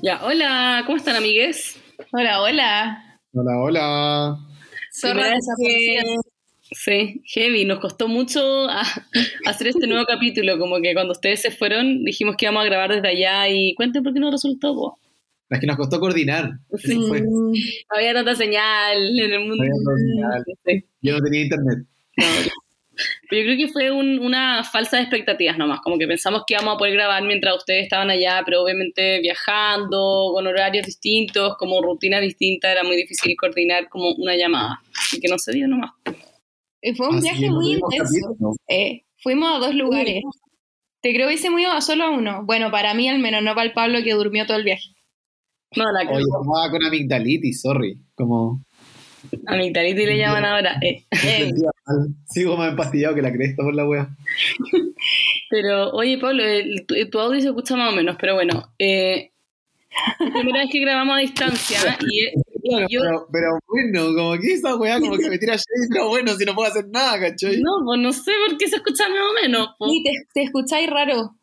Ya, hola, ¿cómo están, amigues? Hola, hola. Hola, hola. Zorra desaparecida. Sí, heavy, nos costó mucho hacer este nuevo capítulo, como que cuando ustedes se fueron dijimos que íbamos a grabar desde allá y cuenten por qué no resultó, po. Es que nos costó coordinar. Sí. Eso fue. Había tanta señal en el mundo. Sí. Yo no tenía internet. No. Pero yo creo que fue una falsa de expectativas nomás, como que pensamos que íbamos a poder grabar mientras ustedes estaban allá, pero obviamente viajando, con horarios distintos, como rutina distinta, era muy difícil coordinar como una llamada, así que no se dio nomás. Fue un viaje muy intenso, fuimos a dos lugares, te creo que hicimos solo a uno, bueno, para mí al menos, no para el Pablo que durmió todo el viaje. No, la oye, llamaba con amigdalitis, sorry, como... Amigdalitis le llaman ahora. Sigo más empastillado que la cresta por la wea. Pero, oye, Pablo, tu audio se escucha más o menos, pero bueno. La primera vez que grabamos a distancia. Pero bueno, como que esa wea, como que me tira shade y digo, bueno, si no puedo hacer nada, ¿cachai? No, pues no sé por qué se escucha más o menos. Sí, te escucháis raro.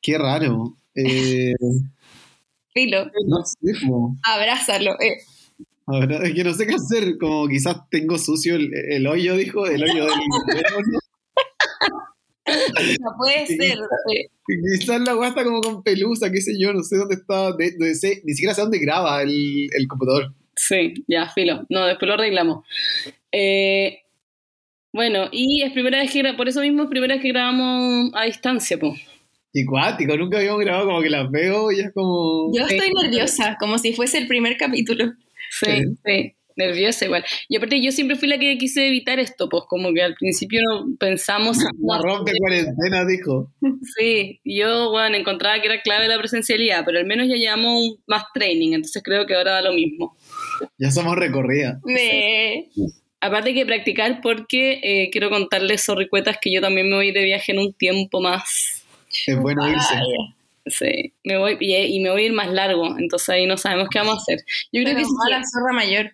Qué raro. Filo. No sé, como... Abrázalo. Ahora, es que no sé qué hacer, como quizás tengo sucio el hoyo, dijo, el hoyo del micrófono. No puede ser. Quizás la weá está como con pelusa, qué sé yo, no sé dónde está, ni siquiera sé dónde graba el computador. Sí, ya, filo. No, después lo arreglamos. Bueno, y es primera vez que, por eso mismo es primera vez que grabamos a distancia, po. Y cuático, nunca habíamos grabado, como que las veo y es como... Yo estoy nerviosa, como si fuese el primer capítulo. Sí, sí, nerviosa igual. Y aparte yo siempre fui la que quise evitar esto, pues como que al principio pensamos... Marrón de cuarentena, dijo. Sí, yo, bueno, encontraba que era clave la presencialidad, pero al menos ya llevamos más training, entonces creo que ahora da lo mismo. Ya somos recorridas. Sí. Aparte que practicar porque quiero contarles, zorricuetas, que yo también me voy de viaje en un tiempo más. Es bueno irse. Sí, me voy y me voy a ir más largo, entonces ahí no sabemos qué vamos a hacer. Yo creo que si la zorra mayor.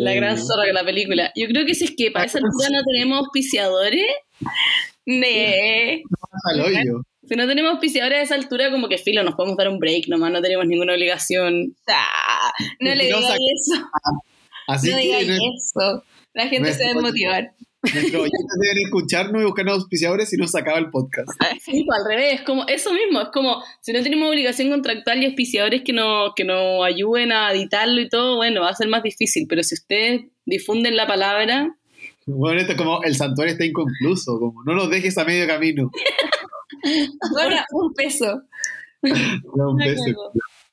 La gran zorra de la película. Yo creo que si es que para esa altura no tenemos auspiciadores, si no tenemos auspiciadores a esa altura, como que filo, nos podemos dar un break nomás, no tenemos ninguna obligación. No le digas eso. Así no digas eso. La gente se va a desmotivar. Nuestros oyentes deben escucharnos y buscarnos auspiciadores si no se acaba el podcast. Sí, al revés, como eso mismo, es como si no tenemos obligación contractual y auspiciadores que nos ayuden a editarlo y todo, bueno, va a ser más difícil, pero si ustedes difunden la palabra... Bueno, esto es como el santuario está inconcluso, como no nos dejes a medio camino. Ahora, un peso. No, un peso.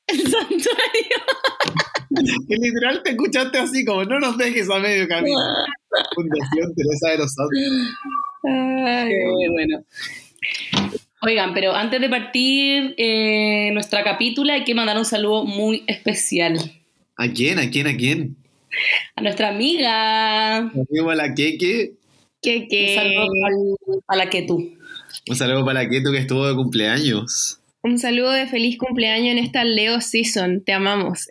El santuario... Que literal te escuchaste así, como no nos dejes a medio camino. Fundación Teresa de los Santos. Ay, bueno. Oigan, pero antes de partir nuestra capítula hay que mandar un saludo muy especial. ¿A quién? ¿A quién? ¿A quién? A nuestra amiga. A la Keke. Keke. Un saludo para la Ketu. Un saludo para la Ketu que estuvo de cumpleaños. Un saludo de feliz cumpleaños en esta Leo Season. Te amamos.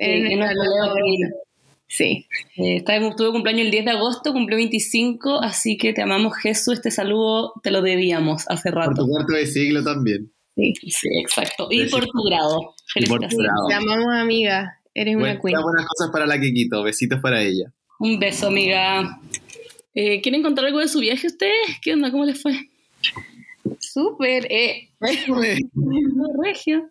Sí. Tuve cumpleaños el 10 de agosto, cumplió 25, así que te amamos, Jesús. Este saludo te lo debíamos hace rato. Por tu cuarto de siglo también. Sí, exacto. Y por tu grado. Felicitaciones. Te amamos, amiga. Eres una queen. Buenas cosas para la Kikito. Besitos para ella. Un beso, amiga. ¿Quieren contar algo de su viaje ustedes? ¿Qué onda? ¿Cómo les fue? Súper, Regio.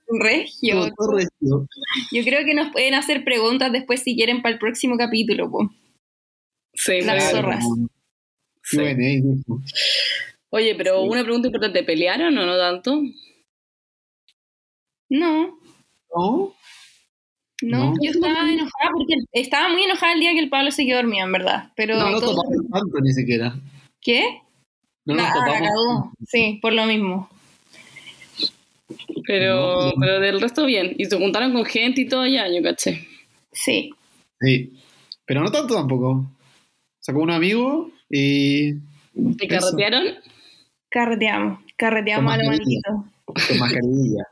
Yo creo que nos pueden hacer preguntas después si quieren para el próximo capítulo, po. Sí, las zorras. Sí. Oye, pero una pregunta importante, ¿pelearon o no tanto? No, yo estaba enojada porque estaba muy enojada el día que el Pablo se quedó dormido, en verdad. Pero no toparon tanto ni siquiera. ¿Qué? No nos topamos. Sí, por lo mismo. Pero del resto bien. Y se juntaron con gente y todo allá, yo caché. Sí. Pero no tanto tampoco. Sacó un amigo y... ¿Te carretearon? Carreteamos a lo maldito. Con mascarilla.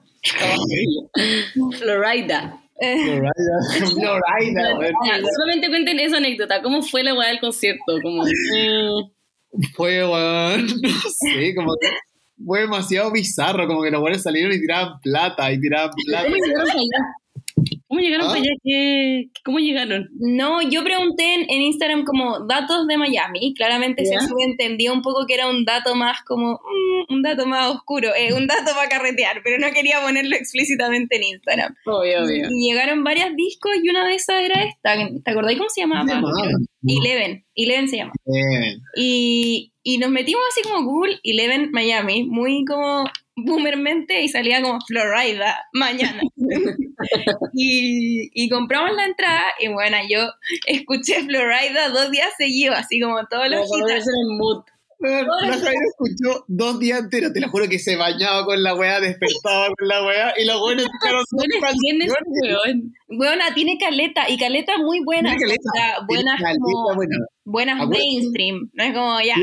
Flo Rida. Solamente cuenten esa anécdota. ¿Cómo fue la weá del concierto? Fue, no sé, como que fue demasiado bizarro, como que los buenos salieron y tiraban plata, ¿Cómo llegaron para allá? ¿Cómo llegaron? No, yo pregunté en Instagram como datos de Miami, claramente se subentendió un poco que era un dato más como, un dato más oscuro, un dato para carretear, pero no quería ponerlo explícitamente en Instagram. Obvio. Y llegaron varias discos y una de esas era esta, ¿te acordás cómo se llamaba? Eleven se llama. Y nos metimos así como Google Eleven Miami, muy como boomermente, y salía como Flo Rida mañana. y compramos la entrada y bueno, yo escuché Flo Rida 2 días seguidos, así como todos los días. La Jaira escuchó 2 días enteros, te lo juro que se bañaba con la weá, despertaba con la weá, y los buenos escucharon Weona, tiene caleta, y caleta muy buena. Buenas mainstream. No es como ya.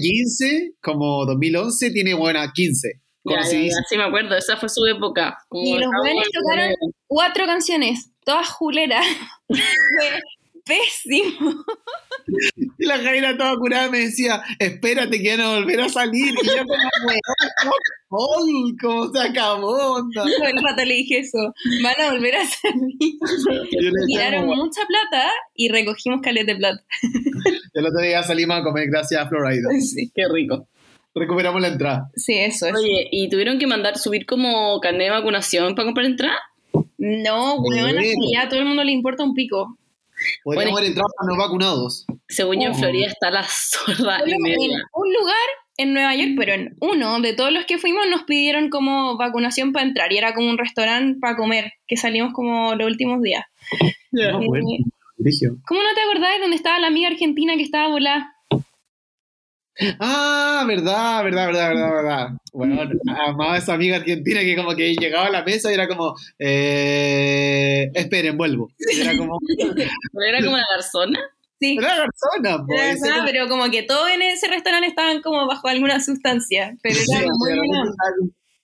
15, como 2011, tiene buena 15. Sí, me acuerdo, esa fue su época. Como y los buenos tocaron 4 canciones, todas juleras. Pésimo. Y la Jaira toda curada me decía, espérate que ya no volverá a salir. Y yo como se acabó. Yo el rato le dije eso, van a volver a salir. Tiraron mucha plata y recogimos caleta de plata. El otro día salimos a comer gracias a Flo Rida. Sí, qué rico. Recuperamos la entrada. Sí, eso es. Oye, ¿y tuvieron que subir como carnet de vacunación para comprar entrada? No, weón, ya a todo el mundo le importa un pico. Podríamos haber entrado a los vacunados. Según yo, en Florida está la sorda y media. En un lugar en Nueva York, pero en uno de todos los que fuimos nos pidieron como vacunación para entrar, y era como un restaurante para comer, que salimos como los últimos días. No, bueno, ¿cómo no te acordás de dónde estaba la amiga argentina que estaba volada? Ah, verdad. Bueno, amaba esa amiga argentina que como que llegaba a la mesa y era como, esperen, vuelvo. Era como, ¿era como la garzona? Sí. Era la garzona, pues. Pero como que todos en ese restaurante estaban como bajo alguna sustancia. Pero era como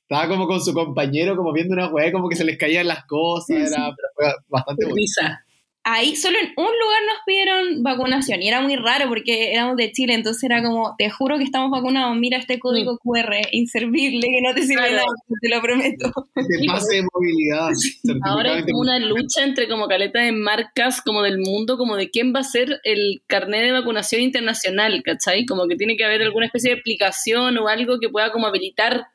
estaba como con su compañero, como viendo una weá, como que se les caían las cosas, pero fue bastante risa. Ahí solo en un lugar nos pidieron vacunación y era muy raro porque éramos de Chile, entonces era como, te juro que estamos vacunados, mira este código QR inservible que no te sirve nada, te lo prometo. Te pase de movilidad. Ahora es como una lucha entre como caleta de marcas como del mundo, como de quién va a ser el carnet de vacunación internacional, ¿cachai? Como que tiene que haber alguna especie de aplicación o algo que pueda como habilitar.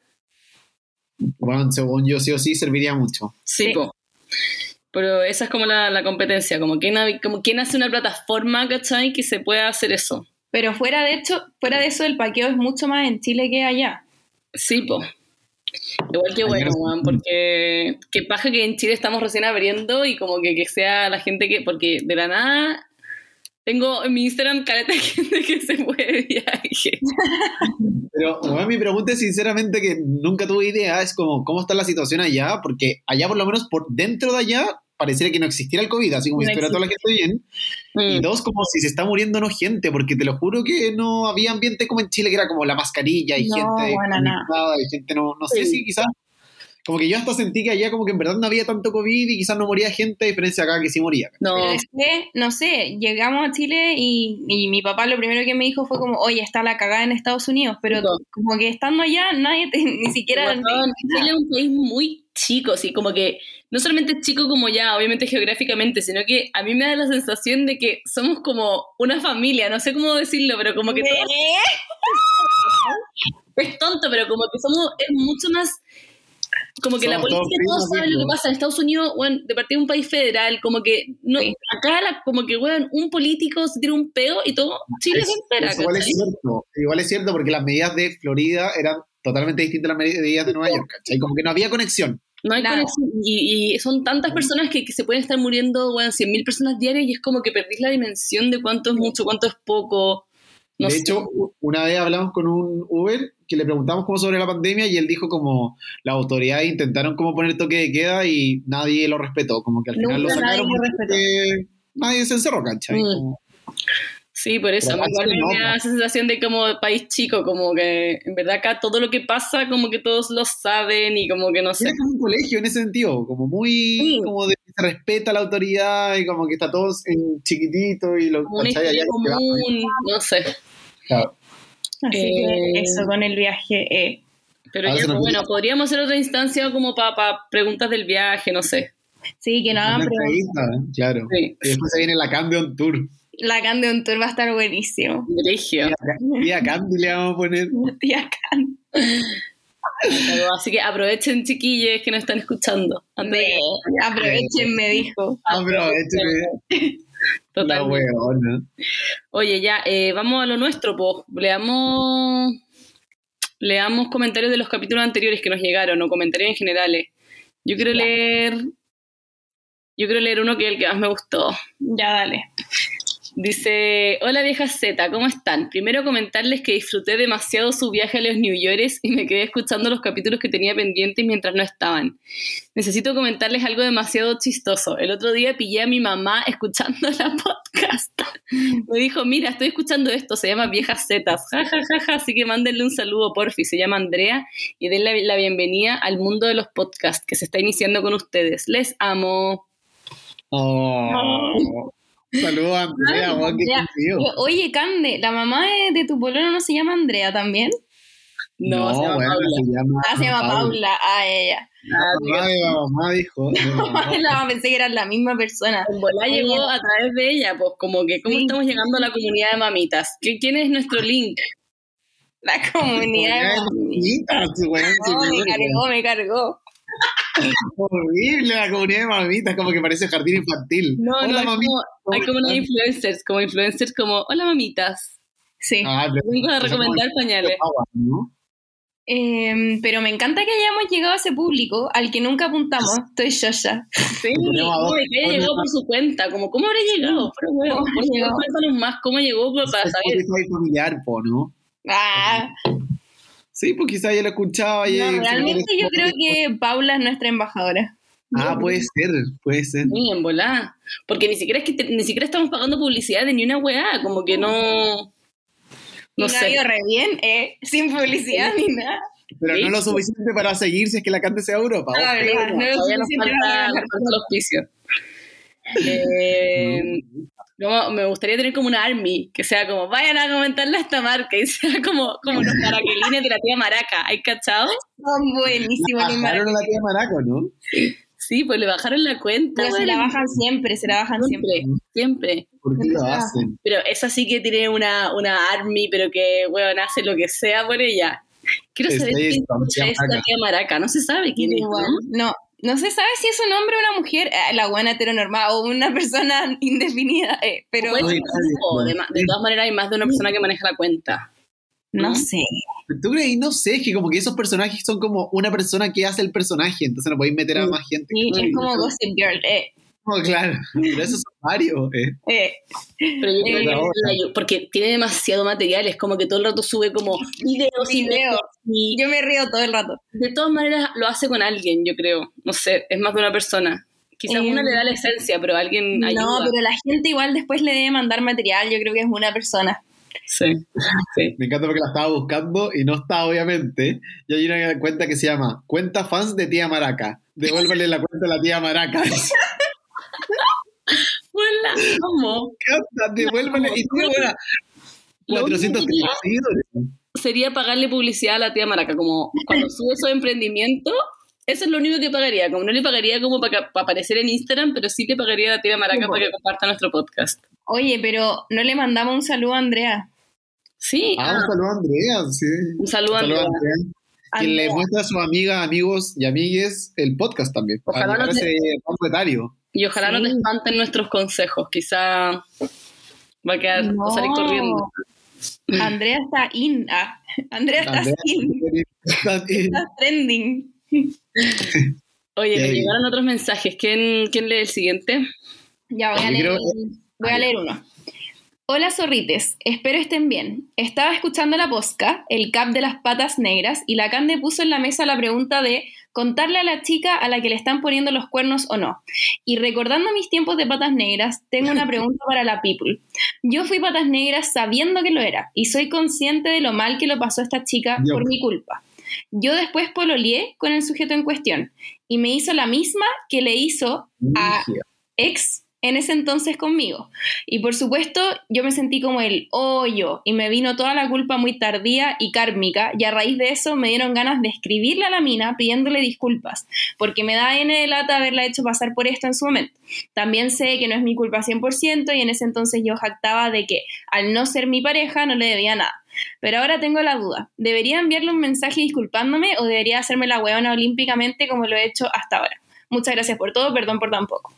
Bueno, según yo sí o sí serviría mucho. Sí. Pero esa es como la competencia, como quién hace una plataforma, ¿cachai? Que se pueda hacer eso. Pero fuera de eso, el paqueo es mucho más en Chile que allá. Sí, po. Igual que bueno, Juan, porque qué paja que en Chile estamos recién abriendo y como que sea la gente que... Porque de la nada tengo en mi Instagram caleta de gente que se fue de viaje. Pero bueno, mi pregunta es sinceramente que nunca tuve idea, es como cómo está la situación allá, porque allá por lo menos por dentro de allá pareciera que no existiera el COVID, así como no espera a toda la gente bien. Y dos, como si se está muriendo no gente, porque te lo juro que no había ambiente como en Chile, que era como la mascarilla y gente, no sé si quizás, como que yo hasta sentí que allá como que en verdad no había tanto COVID y quizás no moría gente, a diferencia acá que sí moría. No. Pero es que, no sé, llegamos a Chile y mi papá lo primero que me dijo fue como, oye, está la cagada en Estados Unidos, pero como que estando allá nadie ni siquiera... Chile es un país muy chico, así como que no solamente chico como ya, obviamente geográficamente, sino que a mí me da la sensación de que somos como una familia, no sé cómo decirlo, pero como que... Es tonto, pero como que somos mucho más... Como que la policía todos saben lo que pasa en Estados Unidos, bueno, de parte de un país federal, como que no, acá como que bueno, un político se tira un pedo y todo Chile se entera. Igual es cierto porque las medidas de Florida eran totalmente distintas a las medidas de Nueva York, ¿cachai? Como que no había conexión. Y son tantas personas que se pueden estar muriendo, bueno, 100.000 personas diarias y es como que perdís la dimensión de cuánto es mucho, cuánto es poco. De hecho, una vez hablamos con un Uber que le preguntamos como sobre la pandemia y él dijo como las autoridades intentaron como poner toque de queda y nadie lo respetó, como que al final lo sacaron porque nadie se encerró, ¿cachai? Sí, por eso me da esa sensación de como país chico, como que en verdad acá todo lo que pasa como que todos lo saben y como que no sé. Es como un colegio en ese sentido, como muy como de se respeta la autoridad y como que está todo en chiquitito y lo una historia común, no sé. Claro. Así que eso con el viaje Pero yo, bueno, podríamos hacer otra instancia como para preguntas del viaje, no sé. Sí, que no hagan preguntas. Claro. Sí. Y después se viene la Candion Tour. La Candion Tour va a estar buenísimo. Regio. Tía Candy le vamos a poner. Tía Candy. Así que aprovechen, chiquillos, que nos están escuchando. Aprovechen, me dijo. Aprovechen. Total. No, weón. Oye, ya, vamos a lo nuestro, po. Leamos comentarios de los capítulos anteriores que nos llegaron, o comentarios en generales. Yo quiero leer uno que es el que más me gustó. Ya, dale. Dice, hola vieja Z, ¿cómo están? Primero comentarles que disfruté demasiado su viaje a los New Yorkers y me quedé escuchando los capítulos que tenía pendientes mientras no estaban. Necesito comentarles algo demasiado chistoso. El otro día pillé a mi mamá escuchando la podcast. Me dijo, mira, estoy escuchando esto, se llama Vieja Z, ja, ja, ja, ja, así que mándenle un saludo, porfi, se llama Andrea, y denle la bienvenida al mundo de los podcasts que se está iniciando con ustedes. Les amo. Oh. Saludos, Andrea. Andrea. Oye, Cande, ¿la mamá de tu pololo no se llama Andrea también? No, se llama Paula. Ah, ella. La mamá dijo. Pensé que eran la misma persona. La llegó a través de ella, pues como que, ¿cómo estamos llegando a la comunidad de mamitas? ¿Quién es nuestro link? La comunidad de mamitas. Me cargó. Horrible la comunidad de mamitas, como que parece jardín infantil. Hay como influencers como hola mamitas. Sí. Vengo a recomendar pañales. ¿No? Pero me encanta que hayamos llegado a ese público al que nunca apuntamos. Estoy chocha. Sí, que haya llegado por su cuenta. Como, ¿cómo habrá llegado? Pero bueno, cuéntanos más cómo llegó para saber. Es familiar, ¿no? Ah. Sí, pues quizás ya lo escuchaba. Realmente yo creo que Paula es nuestra embajadora. Ah, puede ser. Sí, en volá. Porque ni siquiera estamos pagando publicidad de ni una weá, como que no. No sé. Ha ido re bien, sin publicidad ni nada. Pero no lo suficiente para seguir si es que la cante sea Europa. No es suficiente para el auspicio. No, me gustaría tener como una army que sea como, vayan a comentarle a esta marca y sea como los maraquelines de la tía Maraca, ¿hay cachado? Son buenísimos. Le bajaron la tía Maraca, ¿no? Sí, pues le bajaron la cuenta. Pero se la bajan siempre. ¿Por qué lo hacen? Pero esa sí que tiene una army, pero que, weón, hace lo que sea por ella. Quiero saber quién es la tía Maraca, no se sabe quién es. No se sabe si es un hombre o una mujer, la buena heteronormal o una persona indefinida, pero de todas maneras hay más de una persona que maneja la cuenta. No sé. ¿Tú crees? No sé, es que como que esos personajes son como una persona que hace el personaje, entonces no podéis meter a más gente. Sí, es como Gossip Girl, No, claro, pero esos son varios, Pero yo creo que porque tiene demasiado material, es como que todo el rato sube como videos. Y yo me río todo el rato. De todas maneras lo hace con alguien, yo creo. No sé, es más de una persona. Quizás una le da la esencia, pero alguien ayuda. No, pero la gente igual después le debe mandar material, yo creo que es una persona. Sí. Me encanta porque la estaba buscando y no está, obviamente. Y hay una cuenta que se llama Cuenta Fans de Tía Maraca. Devuélvele la cuenta a la Tía Maraca. Hola, ¿cómo? ¿Qué onda? Devuélvele. Y tú, ahora, 430 seguidores. Sería pagarle publicidad a la tía Maraca, como cuando sube su emprendimiento, eso es lo único que pagaría, como no le pagaría como para aparecer en Instagram, pero sí le pagaría a la tía Maraca para que comparta nuestro podcast. Oye, pero ¿no le mandamos un saludo a Andrea? Sí. Ah, un saludo a Andrea, sí. Un saludo a Andrea. Quien le muestra a sus amigas, amigos y amigues el podcast también. Ojalá no te... Y ojalá no te espanten nuestros consejos. Quizá va a quedar salir corriendo. Andrea está in. Andrea está in. Está trending. Oye, nos llegaron otros mensajes. ¿Quién lee el siguiente? Ya, voy a leer uno. Hola zorrites, espero estén bien. Estaba escuchando la posca, el cap de las patas negras, y la Cande puso en la mesa la pregunta de contarle a la chica a la que le están poniendo los cuernos o no. Y recordando mis tiempos de patas negras, tengo una pregunta para la people. Yo fui patas negras sabiendo que lo era, y soy consciente de lo mal que lo pasó esta chica por mi culpa. Yo después pololeé con el sujeto en cuestión, y me hizo la misma que le hizo a ex en ese entonces conmigo. Y por supuesto, yo me sentí como el hoyo y me vino toda la culpa muy tardía y kármica, y a raíz de eso me dieron ganas de escribirle a la mina pidiéndole disculpas, porque me da N de lata haberla hecho pasar por esto en su momento. También sé que no es mi culpa 100% y en ese entonces yo jactaba de que al no ser mi pareja no le debía nada. Pero ahora tengo la duda, ¿debería enviarle un mensaje disculpándome o debería hacerme la huevona olímpicamente como lo he hecho hasta ahora? Muchas gracias por todo, perdón por tan poco.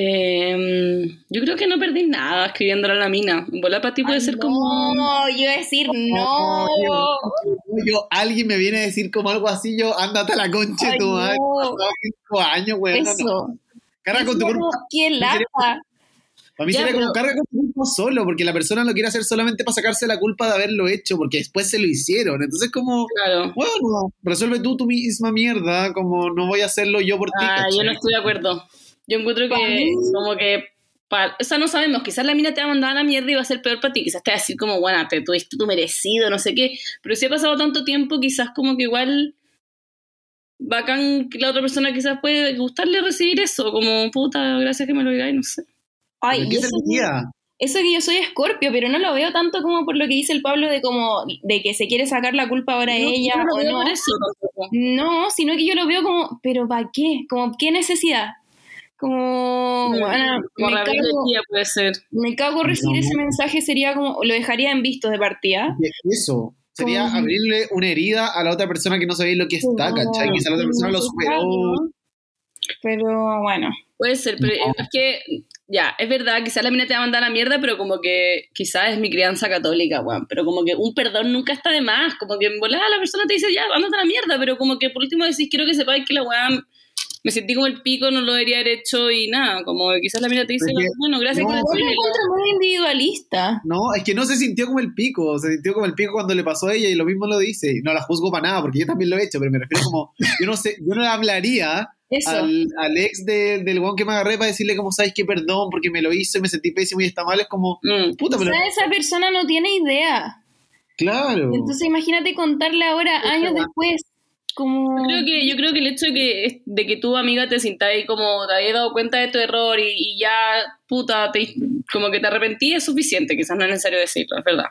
Yo creo que no perdí nada escribiéndole a la mina. Bola para ti puede ser no, como... No, yo decir no. Yo, alguien me viene a decir como algo así, yo ándate a la concha. Ay, tú, no. Ay, pasado 5 años, güey. Eso. No. Carga con tu culpa. ¿Quién la hace? Para mí sería como carga con tu culpa solo, porque la persona lo quiere hacer solamente para sacarse la culpa de haberlo hecho, porque después se lo hicieron. Entonces como, claro, bueno, resuelve tú tu misma mierda, como no voy a hacerlo yo por ti. Yo no estoy de acuerdo. Yo encuentro que como que... o sea, no sabemos, quizás la mina te va a mandar a la mierda y va a ser peor para ti, quizás te va a decir como, bueno, te tuviste tu merecido, no sé qué, pero si ha pasado tanto tiempo, quizás como que igual bacán que la otra persona quizás puede gustarle recibir eso, como, puta, gracias que me lo digáis, no sé. Ay, ¿qué sentía? Eso que yo soy Escorpio, pero no lo veo tanto como por lo que dice el Pablo de como de que se quiere sacar la culpa ahora a ella. No, o no. Eso, no, sino que yo lo veo como, pero ¿para qué? Como, ¿qué necesidad? Como, bueno, me cago recibir ese mensaje, sería como, lo dejaría en visto de partida. Eso, sería como abrirle una herida a la otra persona que no sabía lo que está, ¿cachai? Quizá la otra persona lo superó. Pero bueno. Puede ser, pero es que, ya, es verdad, quizás la mina te va a mandar a la mierda, pero como que, quizás es mi crianza católica, weón, pero como que un perdón nunca está de más, como que en volada la persona te dice, ya, ándate a la mierda, pero como que por último decís, quiero que sepáis que la weón... Me sentí como el pico, no lo debería haber hecho y nada, como quizás la mina te dice, bueno, gracias por decirme. No, es muy individualista. No, es que no se sintió como el pico, se sintió como el pico cuando le pasó a ella y lo mismo lo dice. No la juzgo para nada, porque yo también lo he hecho, pero me refiero como, yo no sé, yo no le hablaría al ex del guan que me agarré para decirle como, ¿sabes qué? Perdón, porque me lo hizo y me sentí pésimo y está mal, es como, puta, pero... O sea, esa persona no tiene idea. Claro. Entonces imagínate contarle ahora, años después. Como... Yo creo que el hecho de que tu amiga te sientas ahí como te habías dado cuenta de tu error y ya, puta, como que te arrepentí es suficiente, quizás no es necesario decirlo, es verdad.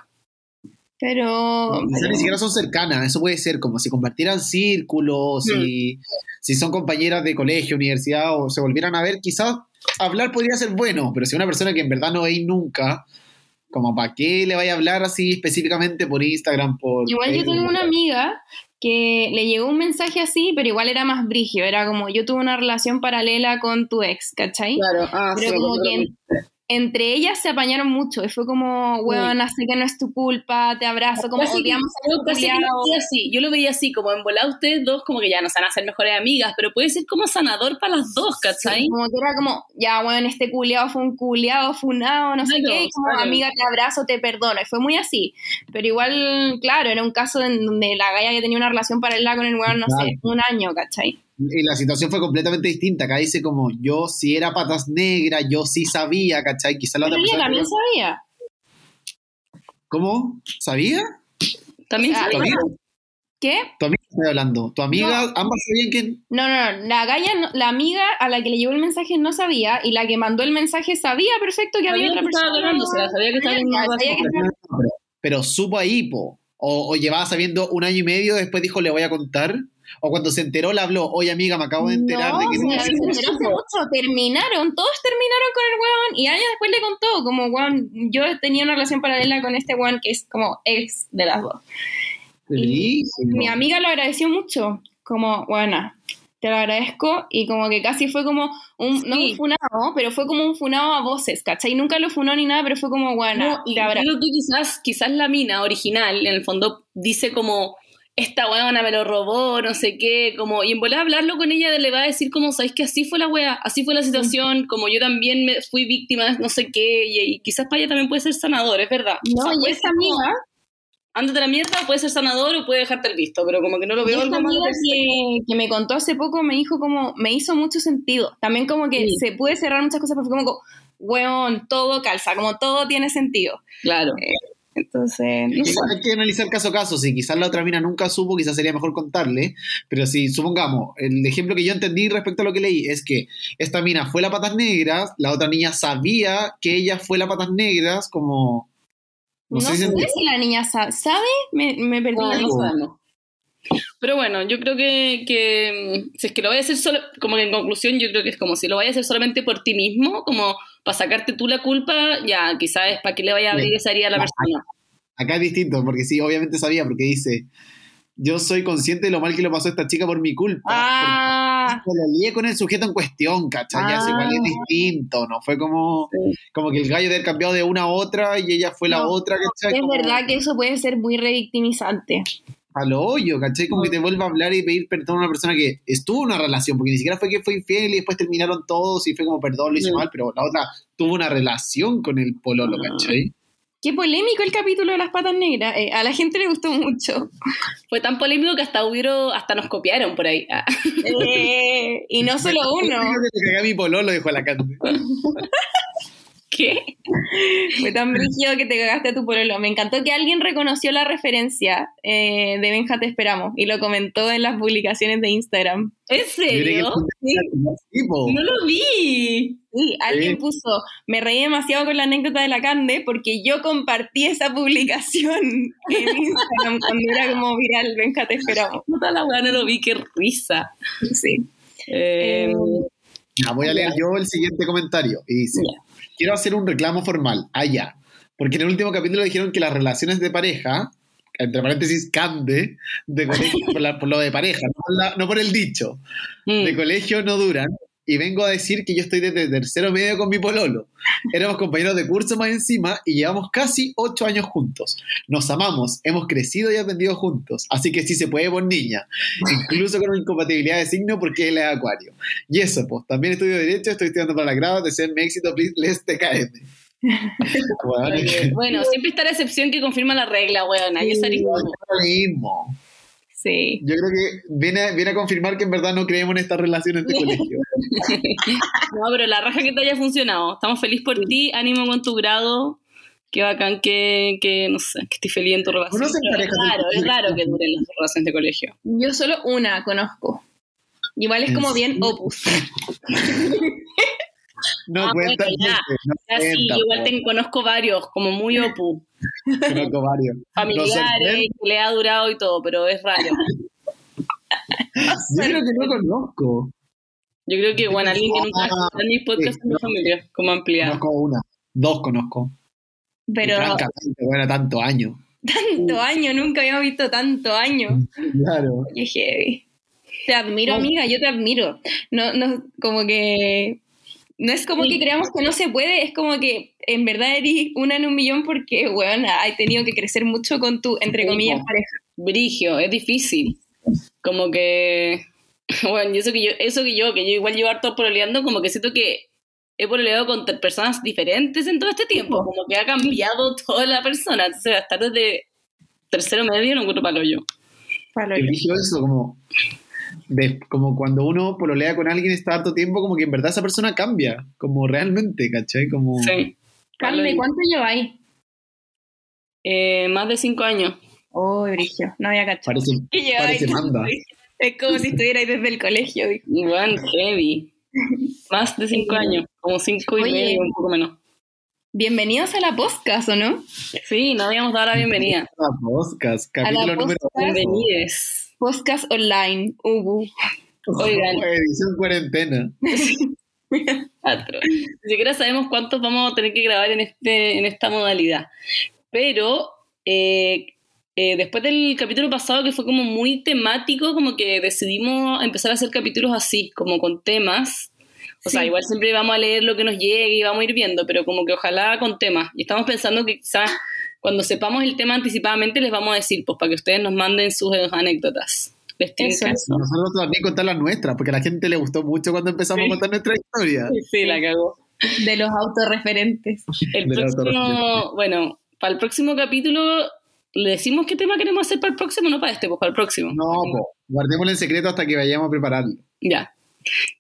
Pero... Quizás ni siquiera son cercanas, eso puede ser como si compartieran círculos, si son compañeras de colegio, universidad o se volvieran a ver, quizás hablar podría ser bueno, pero si una persona que en verdad no veis nunca... Como, ¿para qué le vaya a hablar así específicamente por Instagram? Igual yo tengo una amiga que le llegó un mensaje así, pero igual era más brígido. Era como, yo tuve una relación paralela con tu ex, ¿cachai? Claro, pero sí, como que entre ellas se apañaron mucho. Y fue como, weón, así que no es tu culpa, te abrazo, como odiamos a tu así. Yo lo veía así, como en volada ustedes dos, como que ya no se van a ser mejores amigas, pero puede ser como sanador para las dos, ¿cachai? Sí, como que era como, ya, weón, este culiao fue un culiao, funado, no sé qué, y como, amiga, te abrazo, te perdono. Y fue muy así. Pero igual, claro, era un caso en donde la galla que tenía una relación paralela con el weón, no sé, un año, ¿cachai? Y la situación fue completamente distinta. Acá dice como, yo sí era patas negras, yo sí sabía, ¿cachai? Quizá la otra persona... también sabía. ¿Cómo? ¿Sabía? También sabía. ¿Qué? Tu amiga está hablando. ¿Tu amiga, no, ambas sabían quién? No. La galla, la amiga a la que le llegó el mensaje no sabía, y la que mandó el mensaje sabía perfecto que había otra persona. Sabía que estaba hablando. Pero supo ahí, po. O llevaba sabiendo un año y medio, después dijo, le voy a contar... O cuando se enteró, la habló. Oye, amiga, me acabo de enterar de que... No, se enteró hace mucho. Terminaron. Todos terminaron con el weón. Y años después le contó. Como, weón, yo tenía una relación paralela con este weón que es como ex de las dos. Y mi amiga lo agradeció mucho. Como, bueno, te lo agradezco. Y como que casi fue como... no un funado, pero fue como un funado a voces, ¿cachai? Nunca lo funó ni nada, pero fue como, bueno, y la verdad. Creo que quizás la mina original, en el fondo, dice como... esta weona me lo robó, no sé qué, como, y en volver a hablarlo con ella le va a decir como, ¿sabes qué? Así fue la wea, así fue la situación, como yo también me fui víctima, no sé qué, y quizás para ella también puede ser sanador, es verdad. No, o sea, y esa amiga... Ándate a la mierda, puede ser sanador o puede dejarte el visto, pero como que no lo veo. Y esta amiga que me contó hace poco me dijo como, me hizo mucho sentido, también como que se puede cerrar muchas cosas, pero fue como, weón, todo calza, como todo tiene sentido. Claro. Entonces, no sé. Hay que analizar caso a caso. Si quizás la otra mina nunca supo, quizás sería mejor contarle. Pero si, supongamos, el ejemplo que yo entendí respecto a lo que leí es que esta mina fue la patas negras, la otra niña sabía que ella fue la patas negras, como... No sé si la niña sabe, me perdí no. Pero bueno, yo creo que si es que lo vayas a hacer solo, como que en conclusión, yo creo que es como si lo vayas a hacer solamente por ti mismo, como para sacarte tú la culpa, ya quizás es para que le vaya a abrir esa herida a la persona. Acá es distinto, porque sí, obviamente sabía, porque dice, yo soy consciente de lo mal que lo pasó a esta chica por mi culpa. Porque lo lié con el sujeto en cuestión, ¿cachai? Igual es distinto, ¿no? Fue como, como que el gallo de haber cambiado de una a otra y ella fue la otra, ¿cachai? Es como... verdad que eso puede ser muy revictimizante. Al hoyo, ¿cachai? Como que te vuelva a hablar y pedir perdón a una persona que estuvo en una relación, porque ni siquiera fue que fue infiel y después terminaron todos y fue como perdón, lo hice mal, pero la otra tuvo una relación con el pololo, ¿cachai? Qué polémico el capítulo de las patas negras. A la gente le gustó mucho. Fue tan polémico que hasta nos copiaron por ahí. Y no solo uno. Te cagué mi pololo, dijo la Cata. ¿Qué? Fue tan brígido que te cagaste a tu pololo. Me encantó que alguien reconoció la referencia de Benja te Esperamos y lo comentó en las publicaciones de Instagram. ¿En serio? Sí. No lo vi. Sí, alguien puso, me reí demasiado con la anécdota de la Cande porque yo compartí esa publicación en Instagram cuando era como viral Benja te Esperamos. Puta la weá, no lo vi, qué risa. Sí. Voy a leer yo el siguiente comentario y dice... Quiero hacer un reclamo formal, porque en el último capítulo dijeron que las relaciones de pareja, entre paréntesis, Cande, de colegio, por lo de pareja, no por el dicho, de colegio no duran, y vengo a decir que yo estoy desde tercero medio con mi pololo. Éramos compañeros de curso más encima y llevamos casi 8 años juntos. Nos amamos, hemos crecido y aprendido juntos, así que sí se puede por niña, incluso con incompatibilidad de signo porque él es acuario. Y eso, pues, también estudio Derecho, estoy estudiando para la grado, deseenme éxito, please, les TKM. Bueno, siempre está la excepción que confirma la regla, weona. Sí, yo sí. Yo creo que viene a confirmar que en verdad no creemos en esta relación entre colegios. No, pero la raja que te haya funcionado. Estamos felices por ti, ánimo con tu grado. Qué bacán que no sé, que estoy feliz en tu relación. Es raro que duren las relaciones de colegio. Yo solo una conozco. Igual es como bien opus. Igual te conozco varios, como muy opus. Conozco varios. Familiares, que le ha durado y todo, pero es raro. Yo creo que no conozco. Yo creo que bueno, alguien que nunca ha en mis podcasts es mi familia, como ampliada. Conozco una, 2 conozco. Pero francamente, bueno, tanto año. Tanto año, nunca habíamos visto tanto año. Claro. Qué heavy. Te admiro, amiga, yo te admiro. No, como que... No es como que creamos que no se puede, es como que en verdad eres una en 1.000.000 porque, bueno, has tenido que crecer mucho con tu, entre comillas, pareja. Brigio, es difícil. Como que, bueno, yo igual llevo harto pololeando, como que siento que he pololeado con personas diferentes en todo este tiempo, como que ha cambiado toda la persona. Entonces, hasta desde tercero medio no encuentro palo yo. Brigio eso, como... como cuando uno pololea con alguien está harto tiempo, como que en verdad esa persona cambia, como realmente, ¿cachai? Como... Sí. Carmen, ¿cuánto lleváis? Más de 5 años. Oh, Brigio, no había cachado. Parece manda. Es como si estuvierais desde el colegio. Iván, heavy. Más de 5 años, como 5 y medio, un poco menos. Bienvenidos a la podcast, ¿o no? Sí, no habíamos dado la bienvenida. A la podcast, capítulo número 1. Bienvenides. Podcast online, Oigan. Edición cuarentena. Ni siquiera sabemos cuántos vamos a tener que grabar en esta modalidad. Pero después del capítulo pasado, que fue como muy temático, como que decidimos empezar a hacer capítulos así, como con temas. O sea, igual siempre vamos a leer lo que nos llegue y vamos a ir viendo, pero como que ojalá con temas. Y estamos pensando que quizás... Cuando sepamos el tema anticipadamente les vamos a decir, pues para que ustedes nos manden sus anécdotas. Les tienen caso. Nosotros también contar las nuestras, porque a la gente le gustó mucho cuando empezamos a contar nuestra historia. Sí, la cagó. De los autorreferentes. Bueno, para el próximo capítulo le decimos qué tema queremos hacer para el próximo, no para este, pues para el próximo. No, guardémoslo en secreto hasta que vayamos a prepararlo. Ya.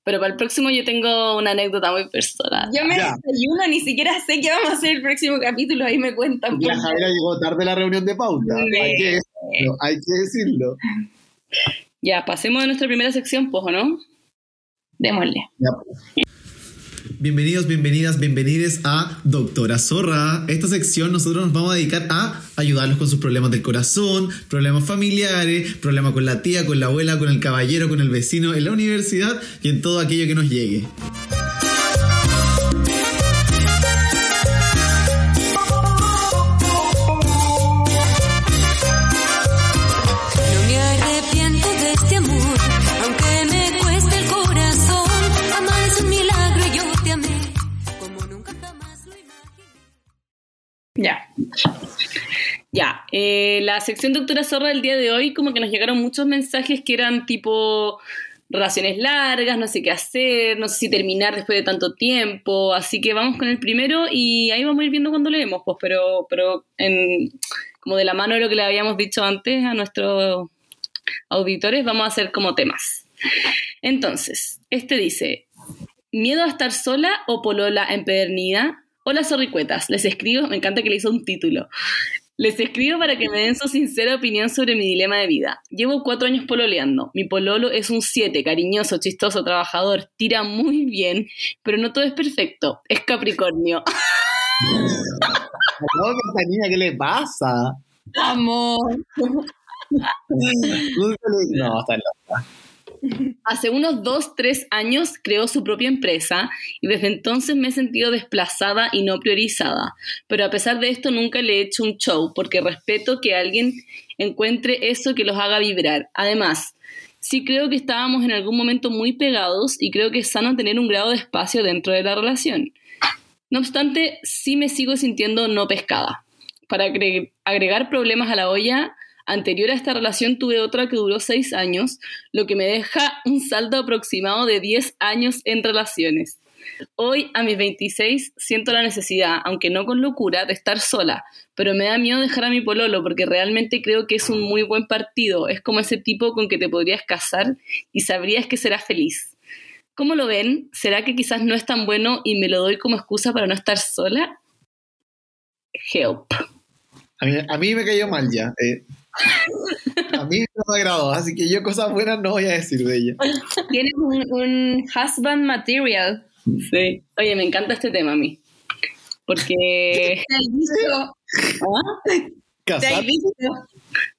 Pero para el próximo yo tengo una anécdota muy personal. Yo me desayuno, ni siquiera sé qué vamos a hacer el próximo capítulo, ahí me cuentan. La Jaira llegó tarde a la reunión de pauta, hay que decirlo. Ya, pasemos a nuestra primera sección, pues, ¿o no? Démosle. Ya, pues. Bienvenidos, bienvenidas, bienvenides a Doctora Zorra. Esta sección nosotros nos vamos a dedicar a ayudarlos con sus problemas del corazón, problemas familiares, problemas con la tía, con la abuela, con el caballero, con el vecino, en la universidad y en todo aquello que nos llegue. Ya. La sección Doctora Zorra del día de hoy, como que nos llegaron muchos mensajes que eran tipo relaciones largas, no sé qué hacer, no sé si terminar después de tanto tiempo, así que vamos con el primero y ahí vamos a ir viendo cuando leemos, pues, pero como de la mano de lo que le habíamos dicho antes a nuestros auditores, vamos a hacer como temas. Entonces, este dice: ¿miedo a estar sola o polola empedernida? Hola zorricuetas, les escribo, me encanta que le hizo un título. Les escribo para que me den su sincera opinión sobre mi dilema de vida. Llevo 4 años pololeando. Mi pololo es un 7, cariñoso, chistoso, trabajador, tira muy bien, pero no todo es perfecto. Es Capricornio. No, esta niña, ¿qué le pasa? Amor. No, está loca. Hace unos 2-3 años creó su propia empresa y desde entonces me he sentido desplazada y no priorizada, pero a pesar de esto nunca le he hecho un show porque respeto que alguien encuentre eso que los haga vibrar. Además, sí creo que estábamos en algún momento muy pegados y creo que es sano tener un grado de espacio dentro de la relación. No obstante, sí me sigo sintiendo no pescada. Para agregar problemas a la olla, anterior a esta relación tuve otra que duró 6 años, lo que me deja un saldo aproximado de 10 años en relaciones. Hoy, a mis 26, siento la necesidad, aunque no con locura, de estar sola, pero me da miedo dejar a mi pololo porque realmente creo que es un muy buen partido. Es como ese tipo con que te podrías casar y sabrías que serás feliz. ¿Cómo lo ven? ¿Será que quizás no es tan bueno y me lo doy como excusa para no estar sola? Help. A mí me cayó mal ya, A mí no me agradó, así que yo cosas buenas no voy a decir de ella. Tienes un husband material. Sí. Oye, me encanta este tema a mí. Porque... ¿Te has visto? ¿Ah? ¿Te has visto?